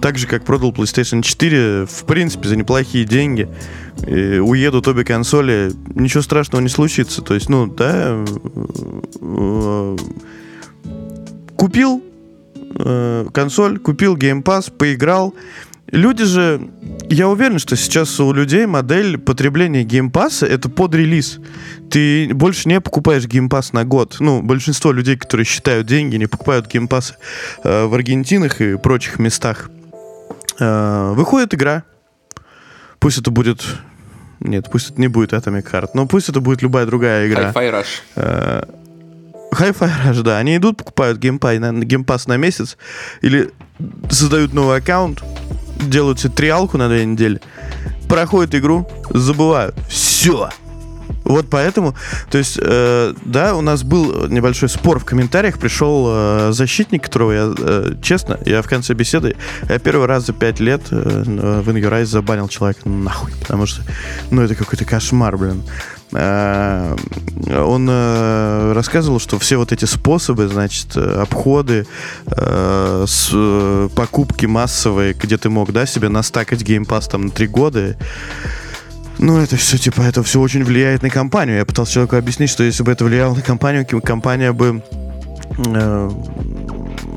так же, как продал PlayStation четыре, в принципе, за неплохие деньги. И уедут обе консоли, ничего страшного не случится. То есть, ну, да, купил консоль, купил Game Pass, поиграл. Люди же, я уверен, что сейчас у людей модель потребления геймпасса — это под релиз. Ты больше не покупаешь геймпасс на год. Ну, большинство людей, которые считают деньги, не покупают геймпассы э, в Аргентинах и прочих местах. Э, выходит игра. Пусть это будет... Нет, пусть это не будет Atomic Heart, но пусть это будет любая другая игра. Hi-Fi Rush. Э, Hi-Fi Rush, да. Они идут, покупают геймпасс на месяц или создают новый аккаунт, делают себе триалку на две недели, проходят игру, забывают. Все. Вот поэтому, то есть, э, да, у нас был небольшой спор в комментариях, пришел э, защитник, которого я, э, честно, я в конце беседы, я первый раз за пять лет э, в Injury забанил человека нахуй, потому что, ну, это какой-то кошмар, блин. Э, он э, рассказывал, что все вот эти способы, значит, обходы, э, с, э, покупки массовые, где ты мог, да, себе настакать Game Pass там на три года. Ну, это все, типа, это все очень влияет на компанию. Я пытался человеку объяснить, что если бы это влияло на компанию, компания бы э,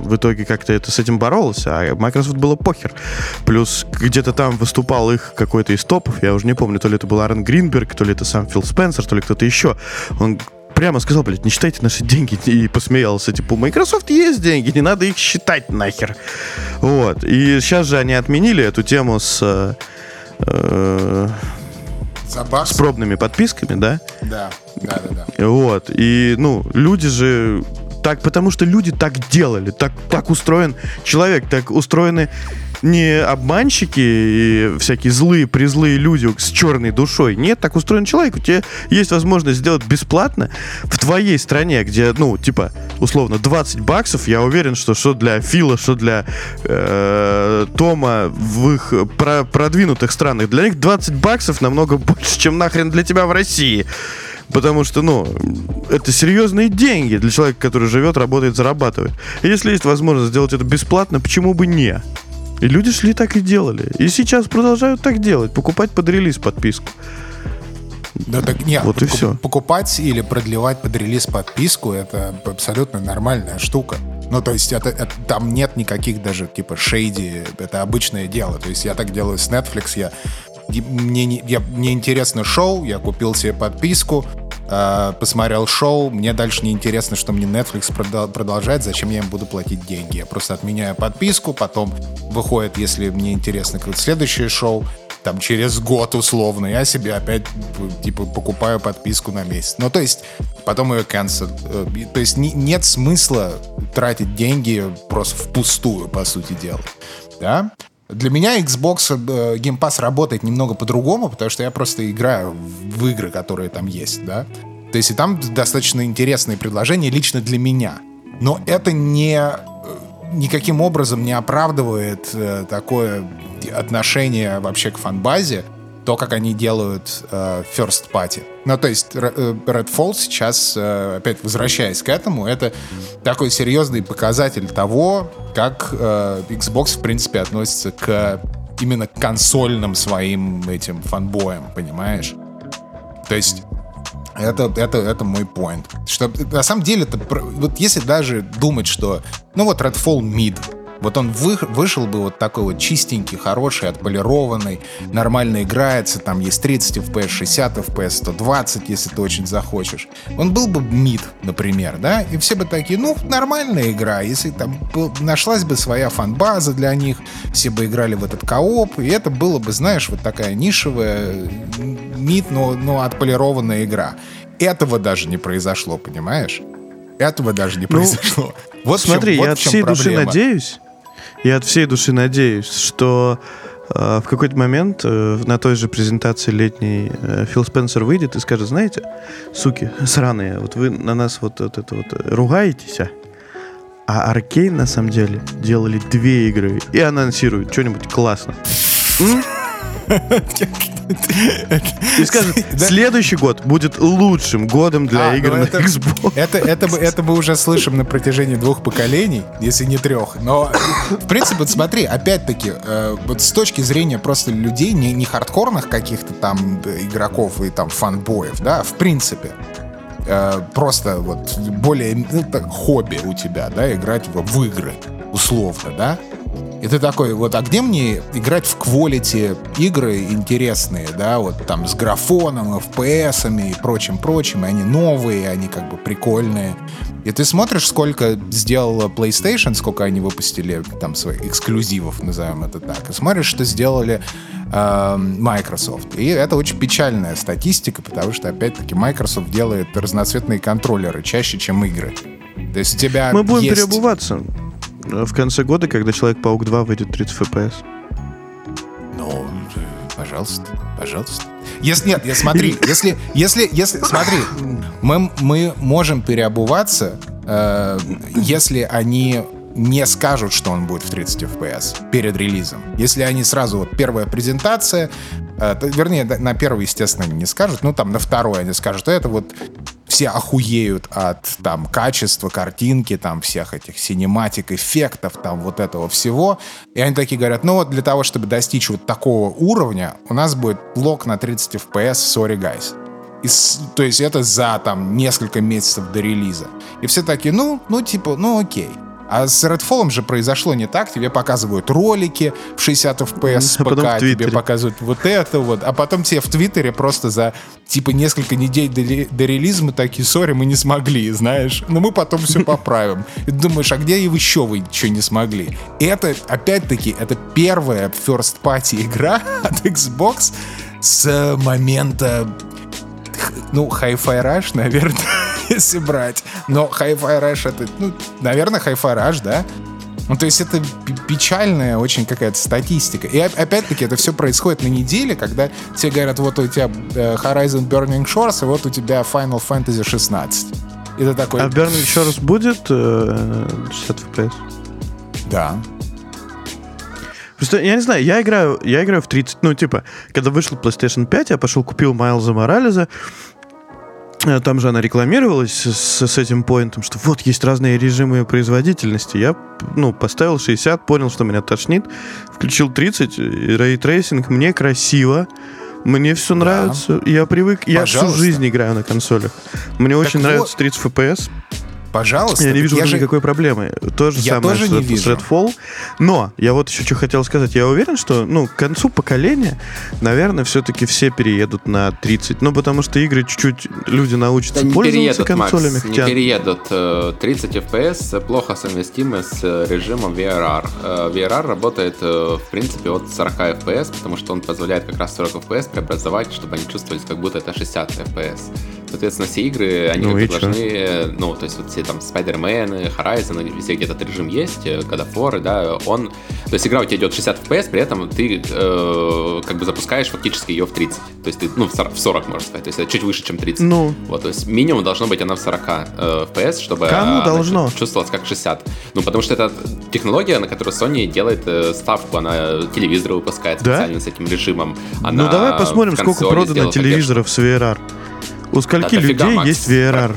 в итоге как-то это с этим боролась, а Microsoft было похер. Плюс где-то там выступал их какой-то из топов, я уже не помню, то ли это был Аарон Гринберг, то ли это сам Фил Спенсер, то ли кто-то еще. Он прямо сказал, блядь, не считайте наши деньги, и посмеялся, типа, у Microsoft есть деньги, не надо их считать нахер. Вот, и сейчас же они отменили эту тему с... Э, с пробными подписками, да? Да, да, да, да. Вот, и, ну, люди же так, потому что люди так делали, так, так устроен человек, так устроены не обманщики и всякие злые, призлые люди с черной душой. Нет, так устроен человек. У тебя есть возможность сделать бесплатно в твоей стране, где, ну, типа, условно, двадцать баксов, я уверен, что что для Фила, что для э, Тома в их про- продвинутых странах, для них двадцать баксов намного больше, чем нахрен для тебя в России. Потому что, ну, это серьезные деньги для человека, который живет, работает, зарабатывает. И если есть возможность сделать это бесплатно, почему бы не? И люди шли так и делали. И сейчас продолжают так делать. Покупать под релиз подписку. Да, так нет, вот покуп, и все. Покупать или продлевать под релиз подписку — это абсолютно нормальная штука. Ну, то есть это, это, там нет никаких даже типа шейди. Это обычное дело. То есть я так делаю с Netflix. Я, мне, я, мне интересно шоу, я купил себе подписку, э, посмотрел шоу. Мне дальше не интересно, что мне Netflix продол- продолжает. Зачем я им буду платить деньги? Я просто отменяю подписку, потом выходит, если мне интересно, следующее шоу. Там через год условно я себе опять типа покупаю подписку на месяц. Ну, то есть потом ее cancel. То есть не, нет смысла тратить деньги просто впустую, по сути дела. Да? Для меня Xbox Game Pass работает немного по-другому, потому что я просто играю в игры, которые там есть, да. То есть и там достаточно интересные предложения лично для меня. Но это не... никаким образом не оправдывает э, такое отношение вообще к фанбазе, то, как они делают э, first party. Ну, то есть э, Redfall сейчас, э, опять возвращаясь к этому, это такой серьезный показатель того, как э, Xbox, в принципе, относится к именно к консольным своим этим фанбоям, понимаешь? То есть Это, это, это мой point. Что, на самом деле, это, вот если даже думать, что, ну вот Redfall mid, вот он вы, вышел бы вот такой вот чистенький, хороший, отполированный, нормально играется, там есть тридцать эф пи эс, шестьдесят эф пи эс, сто двадцать, если ты очень захочешь. Он был бы mid, например, да, и все бы такие, ну, нормальная игра, если там был, нашлась бы своя фан-база для них, все бы играли в этот кооп, и это было бы, знаешь, вот такая нишевая mid, но, но отполированная игра. Этого даже не произошло, понимаешь? Этого даже не произошло. Ну, вот смотри, чем, вот я от всей проблема. души надеюсь, я от всей души надеюсь, что э, в какой-то момент э, на той же презентации летней э, Фил Спенсер выйдет и скажет, знаете, суки сраные, вот вы на нас вот, вот это вот ругаетесь, а? А Аркейн на самом деле делали две игры и анонсируют что-нибудь классно. И скажет, следующий год будет лучшим годом для а, игр на это, Xbox. Это, это, это, это мы уже слышим на протяжении двух поколений, если не трех. Но, в принципе, вот смотри, опять-таки, э, вот с точки зрения просто людей, не, не хардкорных каких-то там игроков и там фанбоев, да, в принципе, э, просто вот более, ну, так, хобби у тебя, да, играть в, в игры, условно, да. И ты такой, вот, а где мне играть в quality игры интересные, да, вот там с графоном, эф пи эс-ами и прочим-прочим, и они новые, и они как бы прикольные. И ты смотришь, сколько сделала PlayStation, сколько они выпустили там своих эксклюзивов, назовем это так, и смотришь, что сделали э, Microsoft. И это очень печальная статистика, потому что, опять-таки, Microsoft делает разноцветные контроллеры чаще, чем игры. То есть у тебя Мы будем есть... переобуваться. В конце года, когда Человек-паук два выйдет тридцать эф пи эс. Ну, пожалуйста, пожалуйста. Если нет, я смотри, если, если, если, смотри, мы, мы можем переобуваться, э, если они не скажут, что он будет в тридцать эф пи эс перед релизом. Если они сразу, вот первая презентация, э, вернее, на первой, естественно, они не скажут, ну там на второй они скажут, это вот все охуеют от там качества картинки, там всех этих синематик, эффектов, там вот этого всего. И они такие говорят, ну вот для того, чтобы достичь вот такого уровня, у нас будет лок на тридцать эф пи эс, sorry guys. И, то есть это за там несколько месяцев до релиза. И все такие, ну, ну типа, ну окей. А с Redfall же произошло не так. Тебе показывают ролики в шестьдесят эф пи эс с ПК, тебе показывают вот это вот. А потом тебе в Твиттере просто за типа несколько недель до, до релиза мы такие, сори, мы не смогли, знаешь. Но мы потом все поправим. И думаешь, а где еще вы что не смогли? И это, опять-таки, это первая first-party игра от Xbox с момента... Ну, Hi-Fi Rush, наверное, если брать. Но Hi-Fi Rush это... Ну, наверное, Hi-Fi Rush, да? Ну, то есть это печальная очень какая-то статистика. И опять-таки это все происходит на неделе, когда тебе говорят, вот у тебя Horizon Burning Shores, и вот у тебя Final Fantasy шестнадцать. И ты такой... А Burning Shores будет шестьдесят эф пи эс? Да. Просто, я не знаю, я играю, я играю в тридцать, ну, типа, когда вышел PlayStation пять, я пошел, купил Майлза Моралеза, там же она рекламировалась с, с этим поинтом, что вот, есть разные режимы производительности. Я, ну, поставил шестьдесят, понял, что меня тошнит, включил тридцать, рейтрейсинг, мне красиво, мне все да. нравится, я привык, я Пожалуйста. всю жизнь играю на консолях, мне так очень вот. нравится тридцать эф пи эс. Пожалуйста. Я не вижу я же... никакой проблемы. То же я самое тоже с, не вижу. с Redfall. Но я вот еще что хотел сказать. Я уверен, что ну, к концу поколения, наверное, все-таки все переедут на тридцать. Ну, потому что игры чуть-чуть люди научатся да пользоваться переедут, консолями. Макс, хотя... Не переедут. тридцать эф пи эс плохо совместимы с режимом ви ар ар. ви ар ар работает, в принципе, от сорок эф пи эс, потому что он позволяет как раз сорок эф пи эс преобразовать, чтобы они чувствовались, как будто это шестьдесят эф пи эс. Соответственно, все игры, они ну, должны... Ну, то есть вот все там Spider-Man, Horizon, все где-то этот режим есть, God of War, да, он... То есть игра у тебя идет шестьдесят эф пи эс, при этом ты э, как бы запускаешь фактически ее в тридцать. То есть ты, ну, в сорок, можно сказать. То есть это чуть выше, чем тридцать. Ну. Вот, то есть минимум должно быть она в сорок э, эф пи эс, чтобы она должно? чувствовалась как шестьдесят. Ну, потому что это технология, на которую Sony делает э, ставку. Она телевизоры выпускает да? специально с этим режимом. Она ну, давай посмотрим, сколько продано телевизоров с ви ар ар. У скольки да, людей дофига, Макс, есть ви ар ар?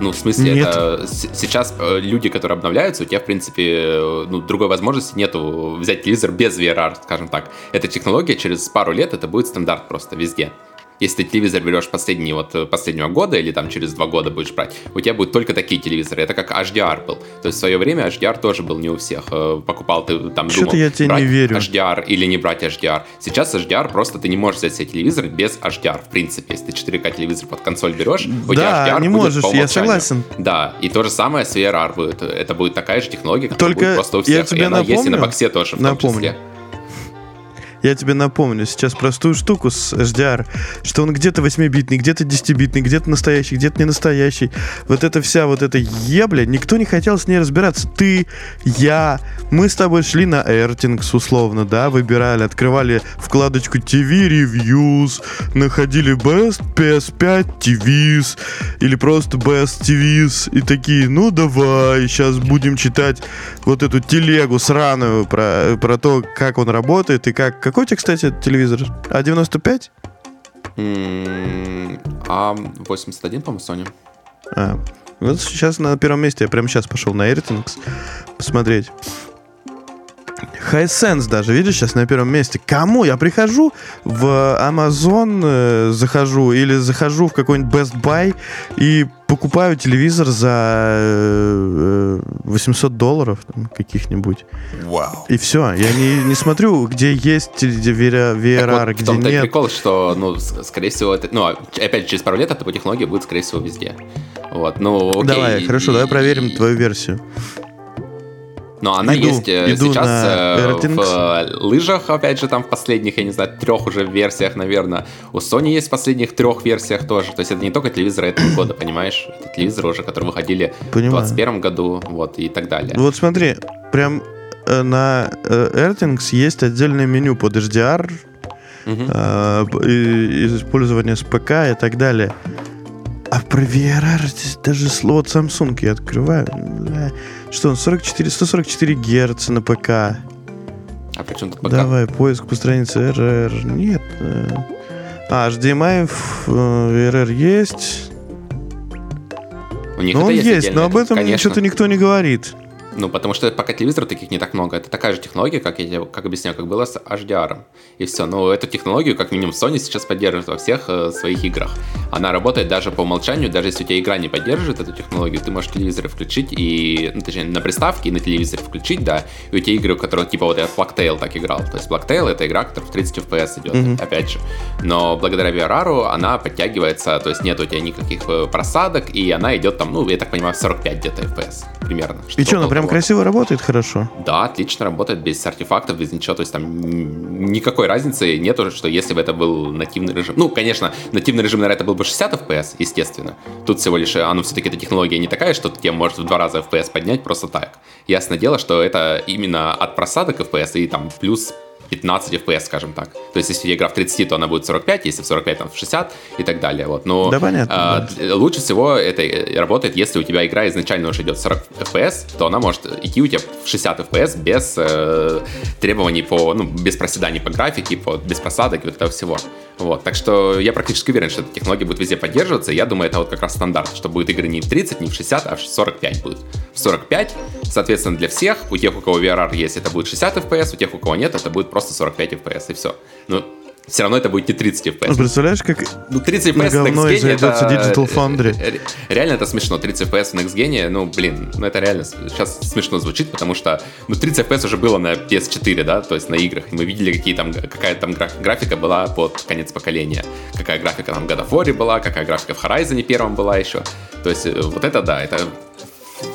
Ну, в смысле, Нет. это сейчас люди, которые обновляются, у тебя, в принципе, ну, другой возможности нету взять телевизор без ви ар ар, скажем так. Эта технология через пару лет, это будет стандарт просто везде. Если ты телевизор берешь последние, вот, последнего года или там через два года будешь брать, у тебя будут только такие телевизоры. Это как эйч ди ар был. То есть в свое время эйч ди ар тоже был не у всех. Покупал ты, там, Что-то думал, я тебе брать не верю. эйч ди ар или не брать эйч ди ар. Сейчас эйч ди ар просто ты не можешь взять себе телевизор без эйч ди ар. В принципе, если ты четыре ка телевизор под консоль берешь, у да, тебя эйч ди ар не будет можешь, по умолчанию. Я согласен. Да, и то же самое с ви ар ар будет. Это будет такая же технология, которая только будет просто у всех. И она напомню, есть и на боксе тоже в напомню. том числе. Я тебе напомню сейчас простую штуку с эйч ди ар, что он где-то восьмибитный, где-то десятибитный, где-то настоящий, где-то не настоящий. Вот эта вся вот эта ебля, никто не хотел с ней разбираться. Ты, я, мы с тобой шли на Эртингс условно, да, выбирали, открывали вкладочку ти ви Reviews, находили Best пи эс пять ти вис или просто Best ти вис и такие, ну давай, сейчас будем читать вот эту телегу сраную про, про то, как он работает и как Какой у тебя, кстати, телевизор? а девяносто пять? Mm, а восемьдесят один, по-моему, Sony. А, вот сейчас на первом месте. Я прямо сейчас пошел на Airtings посмотреть. Hisense даже, видишь, сейчас на первом месте. Кому? Я прихожу в Amazon, э, захожу, или захожу в какой-нибудь Best Buy и покупаю телевизор за э, восемьсот долларов там, каких-нибудь. Wow. И все. Я не, не смотрю, где есть ви ар ар, ви ар ар вот, где нет. В том-то и прикол, что, ну, скорее всего, это, ну, опять же, через пару лет эта технология будет, скорее всего, везде. Вот, ну, окей. Давай, и, хорошо, и, давай и, проверим и... твою версию. Но она иду, есть иду сейчас в лыжах, опять же, там в последних, я не знаю, трех уже версиях, наверное. У Sony есть в последних трех версиях тоже. То есть это не только телевизоры этого года, понимаешь? Это телевизоры уже, которые выходили Понимаю. в двадцать первом году, вот, и так далее. Вот смотри, прям на Earthlings есть отдельное меню под эйч ди ар, угу. и, и использование с ПК и так далее. А про ви ар ар здесь даже слово от Samsung я открываю. Бля. Что он, сорок четыре, сто сорок четыре Гц на ПК. А при чем тут ПК? Давай, поиск по странице эр эр. Нет. А, эйч ди эм ай в ви ар ар есть. У них это есть, есть но об этом конечно. Что-то никто не говорит. Ну, потому что пока телевизоров таких не так много. Это такая же технология, как я тебе как объясняю, как было с эйч ди ар. И все. Но эту технологию, как минимум, Sony сейчас поддерживает во всех э, своих играх. Она работает даже по умолчанию. Даже если у тебя игра не поддерживает эту технологию, ты можешь телевизор включить и... Ну, точнее, на приставке и на телевизоре включить, да. И у тебя игры, у которых, типа, вот я в Blacktail так играл. То есть Blacktail — это игра, которая в тридцать эф пи эс идет, mm-hmm. опять же. Но благодаря ви ар ар она подтягивается, то есть нет у тебя никаких просадок, и она идет там, ну, я так понимаю, в сорок пять где-то эф пи эс примерно. И что, она прям красиво работает, хорошо? Да, отлично работает, без артефактов, без ничего, то есть там никакой разницы нету, что если бы это был нативный режим. Ну, конечно, нативный режим, наверное, это был бы шестьдесят эф пи эс, естественно. Тут всего лишь, а ну, все-таки эта технология не такая, что тебе может в два раза эф пи эс поднять просто так. Ясное дело, что это именно от просадок эф пи эс и там плюс пятнадцать эф пи эс, скажем так. То есть, если игра в тридцать, то она будет сорок пять, если в сорок пять, там в шестьдесят и так далее. Вот. Но да, понятно, э, да. Лучше всего это работает, если у тебя игра изначально уже идет в сорок эф пи эс, то она может идти у тебя в шестьдесят эф пи эс без э, требований по, ну, без проседаний по графике, по, без просадок и вот этого всего. Вот. Так что я практически уверен, что эта технология будет везде поддерживаться. Я думаю, это вот как раз стандарт, что будет игры не в тридцать, не в шестьдесят, а в сорок пять будет. В сорок пять, соответственно, для всех, у тех, у кого ви ар ар есть, это будет шестьдесят эф пи эс, у тех, у кого нет, это будет просто сорок пять эф пи эс, и все. Но все равно это будет не тридцать эф пи эс. Ну, представляешь, как ну, тридцать эф пи эс на говно и зайдется Digital Foundry. Реально это смешно. тридцать эф пи эс в Next Gen, ну, блин, ну это реально сейчас смешно звучит, потому что ну, тридцать эф пи эс уже было на пи эс четыре, да, то есть на играх. И мы видели, какие там, какая там графика была под конец поколения. Какая графика там в God of War была, какая графика в Horizon первом была еще. То есть вот это, да, это...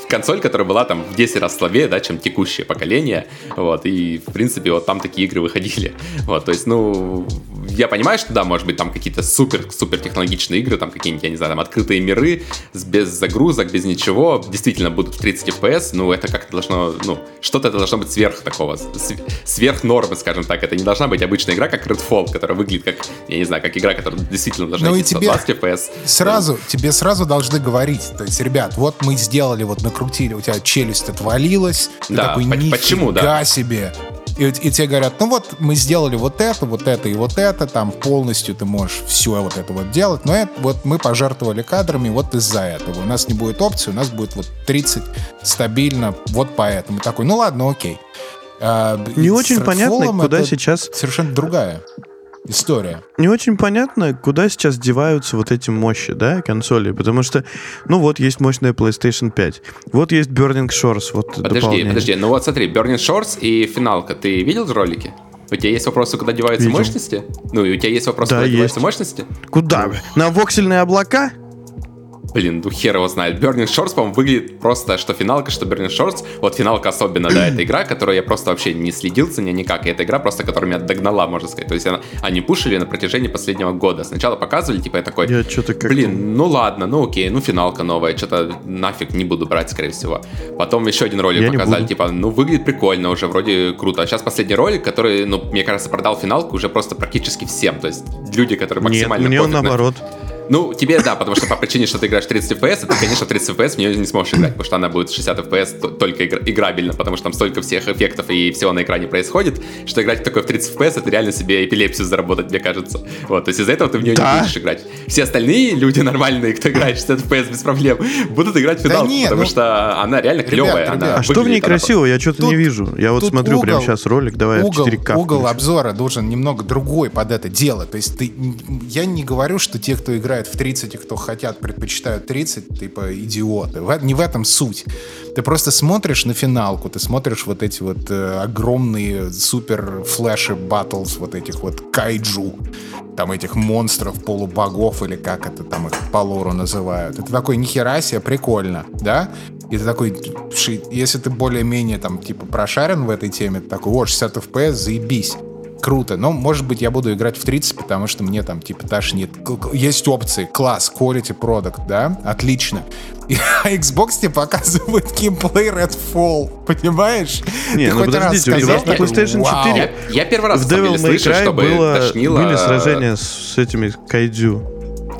консоль, которая была там в десять раз слабее, да, чем текущее поколение, вот, и, в принципе, вот там такие игры выходили, вот, то есть, ну, я понимаю, что, да, может быть, там какие-то супер-супер технологичные игры, там какие-нибудь, я не знаю, там открытые миры, без загрузок, без ничего, действительно будут в тридцать эф пи эс, ну, это как-то должно, ну, что-то это должно быть сверх такого, сверх нормы, скажем так, это не должна быть обычная игра, как Redfall, которая выглядит как, я не знаю, как игра, которая действительно должна быть сто двадцать эф пи эс. Сразу, тебе сразу должны говорить, то есть, ребят, вот мы сделали, вот, накрутили, у тебя челюсть отвалилась, ты да, такой, нифига почему, да. себе. И, и тебе говорят, ну вот, мы сделали вот это, вот это и вот это, там полностью ты можешь все вот это вот делать, но это, вот мы пожертвовали кадрами вот из-за этого. У нас не будет опции, у нас будет вот тридцать стабильно, вот поэтому. Такой, ну ладно, окей. А, не очень понятно, куда сейчас... Совершенно другая история. Не очень понятно, куда сейчас деваются вот эти мощи, да, консоли, потому что, ну вот есть мощная PlayStation пять, вот есть Burning Shores, вот подожди, дополнение. Подожди, ну вот смотри, Burning Shores и финалка, ты видел ролики? У тебя есть вопросы, куда деваются Видим. мощности? Ну и у тебя есть вопросы, да, куда есть. деваются мощности? Куда? Ну. На воксельные облака? Блин, ну хер его знает. Burning Shores, по-моему, выглядит просто, что финалка, что Burning Shores. Вот финалка особенно, да, эта игра, которую я просто вообще не следил за ней никак. И эта игра просто, которая меня догнала, можно сказать. То есть она, они пушили на протяжении последнего года. Сначала показывали, типа я такой, я как-то... блин, ну ладно, ну окей, ну финалка новая, что-то нафиг не буду брать, скорее всего. Потом еще один ролик я показали, типа, ну выглядит прикольно уже, вроде круто. А сейчас последний ролик, который, ну, мне кажется, продал финалку уже просто практически всем. То есть люди, которые максимально... Нет, мне он наоборот... Ну, тебе, да, потому что по причине, что ты играешь в тридцать эф пи эс, ты, конечно, в тридцать эф пи эс в нее не сможешь играть, потому что она будет в шестьдесят эф пи эс только игр- играбельно, потому что там столько всех эффектов и всего на экране происходит, что играть в такой в тридцать эф пи эс, это реально себе эпилепсию заработать, мне кажется. Вот, то есть из-за этого ты в нее да. не будешь играть. Все остальные люди нормальные, кто играет в шестьдесят эф пи эс без проблем, будут играть в финалку, да потому ну... что она реально клевая. Ребят, она а что в ней красиво? Я что-то тут, не вижу. Я вот смотрю угол, прямо сейчас ролик, давай угол, в четыре ка. Угол обзора должен немного другой под это дело. То есть ты, я не говорю, что те, кто играет в тридцать, и кто хотят, предпочитают тридцать, типа идиоты. В, не в этом суть. Ты просто смотришь на финалку, ты смотришь вот эти вот э, огромные супер флэши баттлс вот этих вот кайджу, там этих монстров, полубогов, или как это там их по лору называют. Это такой, нихера себе, прикольно, да? И ты такой, если ты более-менее там типа прошарен в этой теме, ты такой, о, шестьдесят эф пи эс, заебись. круто. Но, может быть, я буду играть в тридцать, потому что мне там, типа, тошнит. Есть опции, класс, quality product, да, отлично. И Xbox тебе показывает геймплей Redfall, понимаешь? Не, ты ну хоть раз сказал, у вас на PlayStation четыре я, я первый раз в Devil May Cry было, тошнило... были сражения с этими кайдзю.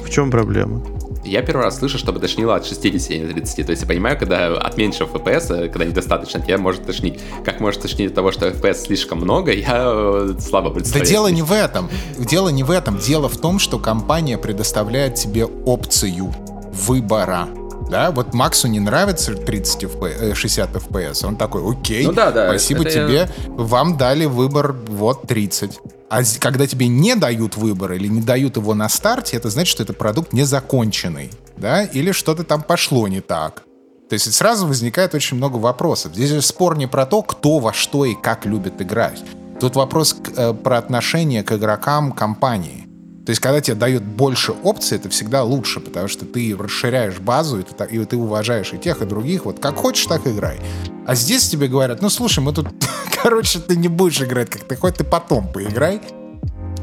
В чем проблема? Я первый раз слышу, чтобы тошнило от шестидесяти, а не тридцати. То есть я понимаю, когда от меньшего эф пи эс, когда недостаточно, тебя может тошнить. Как может тошнить от того, что эф пи эс слишком много, я слабо представляю. Да дело не в этом. Дело не в этом. Дело в том, что компания предоставляет тебе опцию выбора. Да, вот Максу не нравится тридцать эф пи эс, шестьдесят эф пи эс, он такой, окей, ну, да, да, спасибо тебе, я... вам дали выбор вот тридцать. А когда тебе не дают выбор или не дают его на старте, это значит, что это продукт незаконченный, да, или что-то там пошло не так. То есть сразу возникает очень много вопросов. Здесь же спор не про то, кто во что и как любит играть. Тут вопрос к, э, про отношение к игрокам компании. То есть, когда тебе дают больше опций, это всегда лучше, потому что ты расширяешь базу, и ты, и ты уважаешь и тех, и других. Вот как хочешь, так играй. А здесь тебе говорят, ну, слушай, мы тут, короче, ты не будешь играть, как ты хочешь, ты потом поиграй.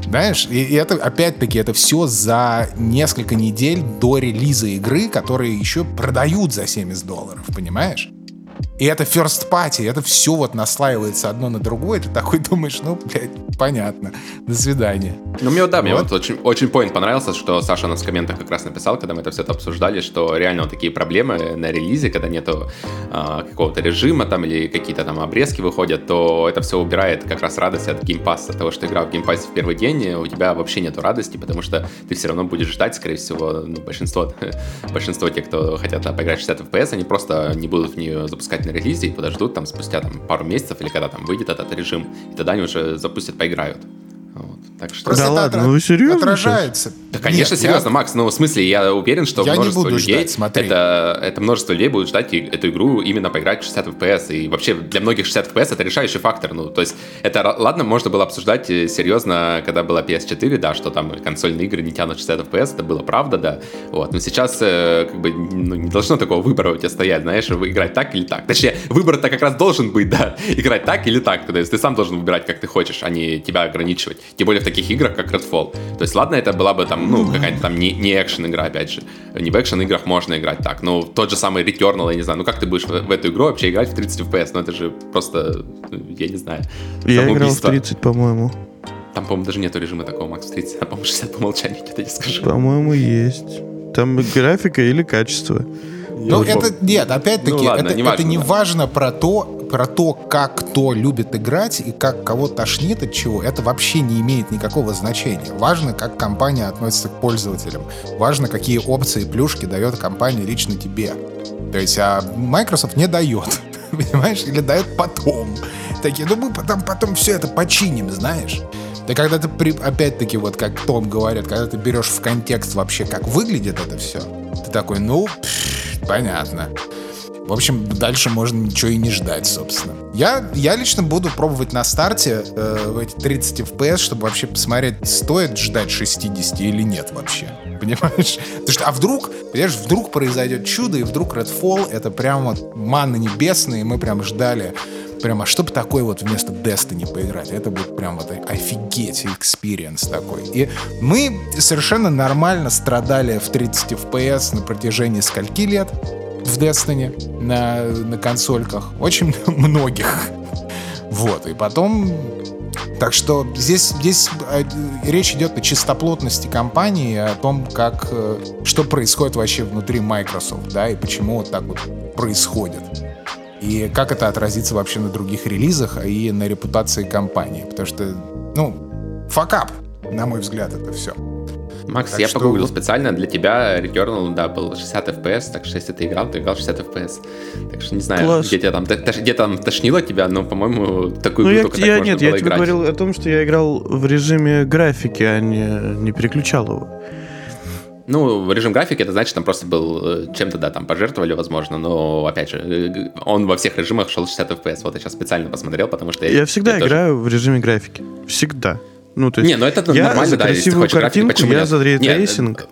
Знаешь, и, и это, опять-таки, это все за несколько недель до релиза игры, которые еще продают за семьдесят долларов, понимаешь? И это first party, это все вот наслаивается одно на другое, ты такой думаешь, ну, блядь, понятно, до свидания. Ну, мне, да, вот. мне вот очень, очень point понравился, что Саша у нас в комментах как раз написал, когда мы это все это обсуждали, что реально вот такие проблемы на релизе, когда нету а, какого-то режима там или какие-то там обрезки выходят, то это все убирает как раз радость от Game Pass, от того, что играл в Game Pass в первый день, у тебя вообще нету радости, потому что ты все равно будешь ждать, скорее всего, ну, большинство, большинство тех, кто хотят да, поиграть в шестьдесят эф пи эс, они просто не будут в нее запускать на релизе и подождут там спустя там, пару месяцев или когда там выйдет этот режим, и тогда они уже запустят, поиграют. Вот. Так что... Да это ладно, отра... вы серьезно? Отражается. Да, конечно, нет, серьезно, я... Макс, ну в смысле, я уверен, что я множество людей, ждать, это, это множество людей будут ждать эту игру именно поиграть в шестьдесят эф пи эс, и вообще для многих шестьдесят эф пи эс это решающий фактор, ну то есть это, ладно, можно было обсуждать серьезно, когда была пи эс четыре, да, что там консольные игры не тянут шестьдесят эф пи эс, это было правда, да, вот, но сейчас как бы ну, не должно такого выбора у тебя стоять, знаешь, играть так или так, точнее, выбор-то как раз должен быть, да, играть так или так, то есть ты сам должен выбирать, как ты хочешь, а не тебя ограничивать. Тем более в таких играх, как Redfall. То есть, ладно, это была бы там, ну, какая-то там не, не экшен-игра, опять же. Не в экшен-играх можно играть так. Но тот же самый Returnal, я не знаю. Ну, как ты будешь в, в эту игру вообще играть в тридцать эф пи эс? Ну, это же просто, я не знаю. Я играл в тридцать, по-моему. Там, по-моему, даже нету режима такого, Макс, в тридцать. Там, по-моему, шестьдесят по умолчанию, я тебе скажу. По-моему, есть. Там графика или качество. Ну, это, нет, опять-таки, ну, ладно, это не важно, это не да. важно про, то, про то, как кто любит играть и как кого тошнит от чего, это вообще не имеет никакого значения. Важно, как компания относится к пользователям. Важно, какие опции и плюшки дает компания лично тебе. То есть, а Microsoft не дает, понимаешь, или дает потом. Такие, ну мы потом, потом все это починим, знаешь. Да когда ты, при, опять-таки, вот как Том говорит, когда ты берешь в контекст вообще, как выглядит это все, ты такой, ну... Понятно. В общем, дальше можно ничего и не ждать, собственно. Я, я лично буду пробовать на старте э, эти тридцать эф пи эс, чтобы вообще посмотреть, стоит ждать шестьдесят или нет вообще. Понимаешь? Потому что, а вдруг, понимаешь, вдруг произойдет чудо, и вдруг Redfall — это прям вот манна небесная, и мы прям ждали, прям, а что бы такое вот вместо Destiny поиграть? Это будет прям вот офигеть экспириенс такой. И мы совершенно нормально страдали в тридцать эф пи эс на протяжении скольки лет? В Destiny на, на консольках. Очень многих. Вот. И потом... Так что здесь, здесь речь идет о чистоплотности компании, о том, как... Что происходит вообще внутри Microsoft, да, и почему вот так вот происходит. И как это отразится вообще на других релизах и на репутации компании. Потому что, ну, факап, на мой взгляд, это все. Макс, так я что... погуглил специально для тебя. Returnal, да, был шестьдесят эф пи эс, так что если ты играл, то играл шестьдесят эф пи эс. Так что не знаю, класс. Где тебя там, тош, где там тошнило тебя, но, по-моему, такую ну, игру я, только я, так я, можно нет, было я играть. Я тебе говорил о том, что я играл в режиме графики, а не, не переключал его. Ну, режим графики, это значит, там просто был чем-то, да, там пожертвовали, возможно, но, опять же, он во всех режимах шел шестьдесят эф пи эс. Вот я сейчас специально посмотрел, потому что... Я, я всегда я играю тоже... в режиме графики. Всегда. Ну, то есть не, ну это я нормально, за красивую да, картинку, графики, я нет? за рейтрейсинг.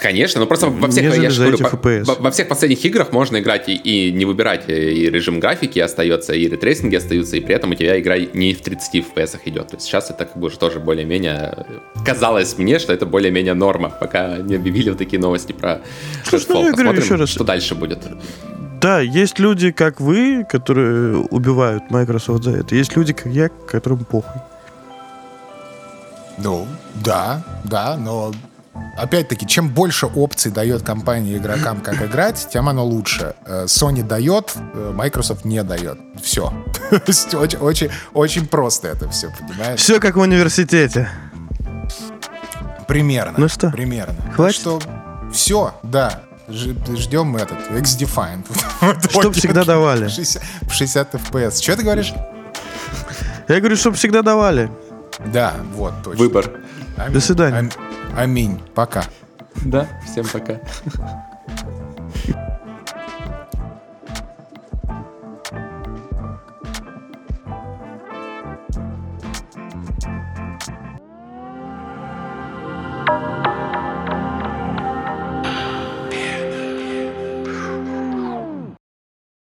Конечно, но просто во всех, я же говорю, по, во всех последних играх можно играть и, и не выбирать, и режим графики остается, и ретрейсинги остаются, и при этом у тебя игра не в тридцати эф пи эс идет. То есть сейчас это как бы уже тоже более-менее... Казалось мне, что это более-менее норма, пока не объявили вот такие новости про Redfall. Посмотрим, что дальше будет. Да, есть люди, как вы, которые убивают Microsoft за это. Есть люди, как я, которым похуй. Ну, да, да, но... Опять-таки, чем больше опций дает компания игрокам, как играть, тем оно лучше. Sony дает, Microsoft не дает. Все. очень, очень, очень просто это все, понимаешь? Все как в университете. Примерно. Ну что? Примерно. Хватит? Что, все, да. Ж, ждем этот, XDefiant. Чтоб всегда давали. шестьдесят эф пи эс. Что ты говоришь? Я говорю, чтоб всегда давали. Да, вот, точно. Выбор. Аминь. До свидания. Аминь. Аминь. Пока. Да, всем пока.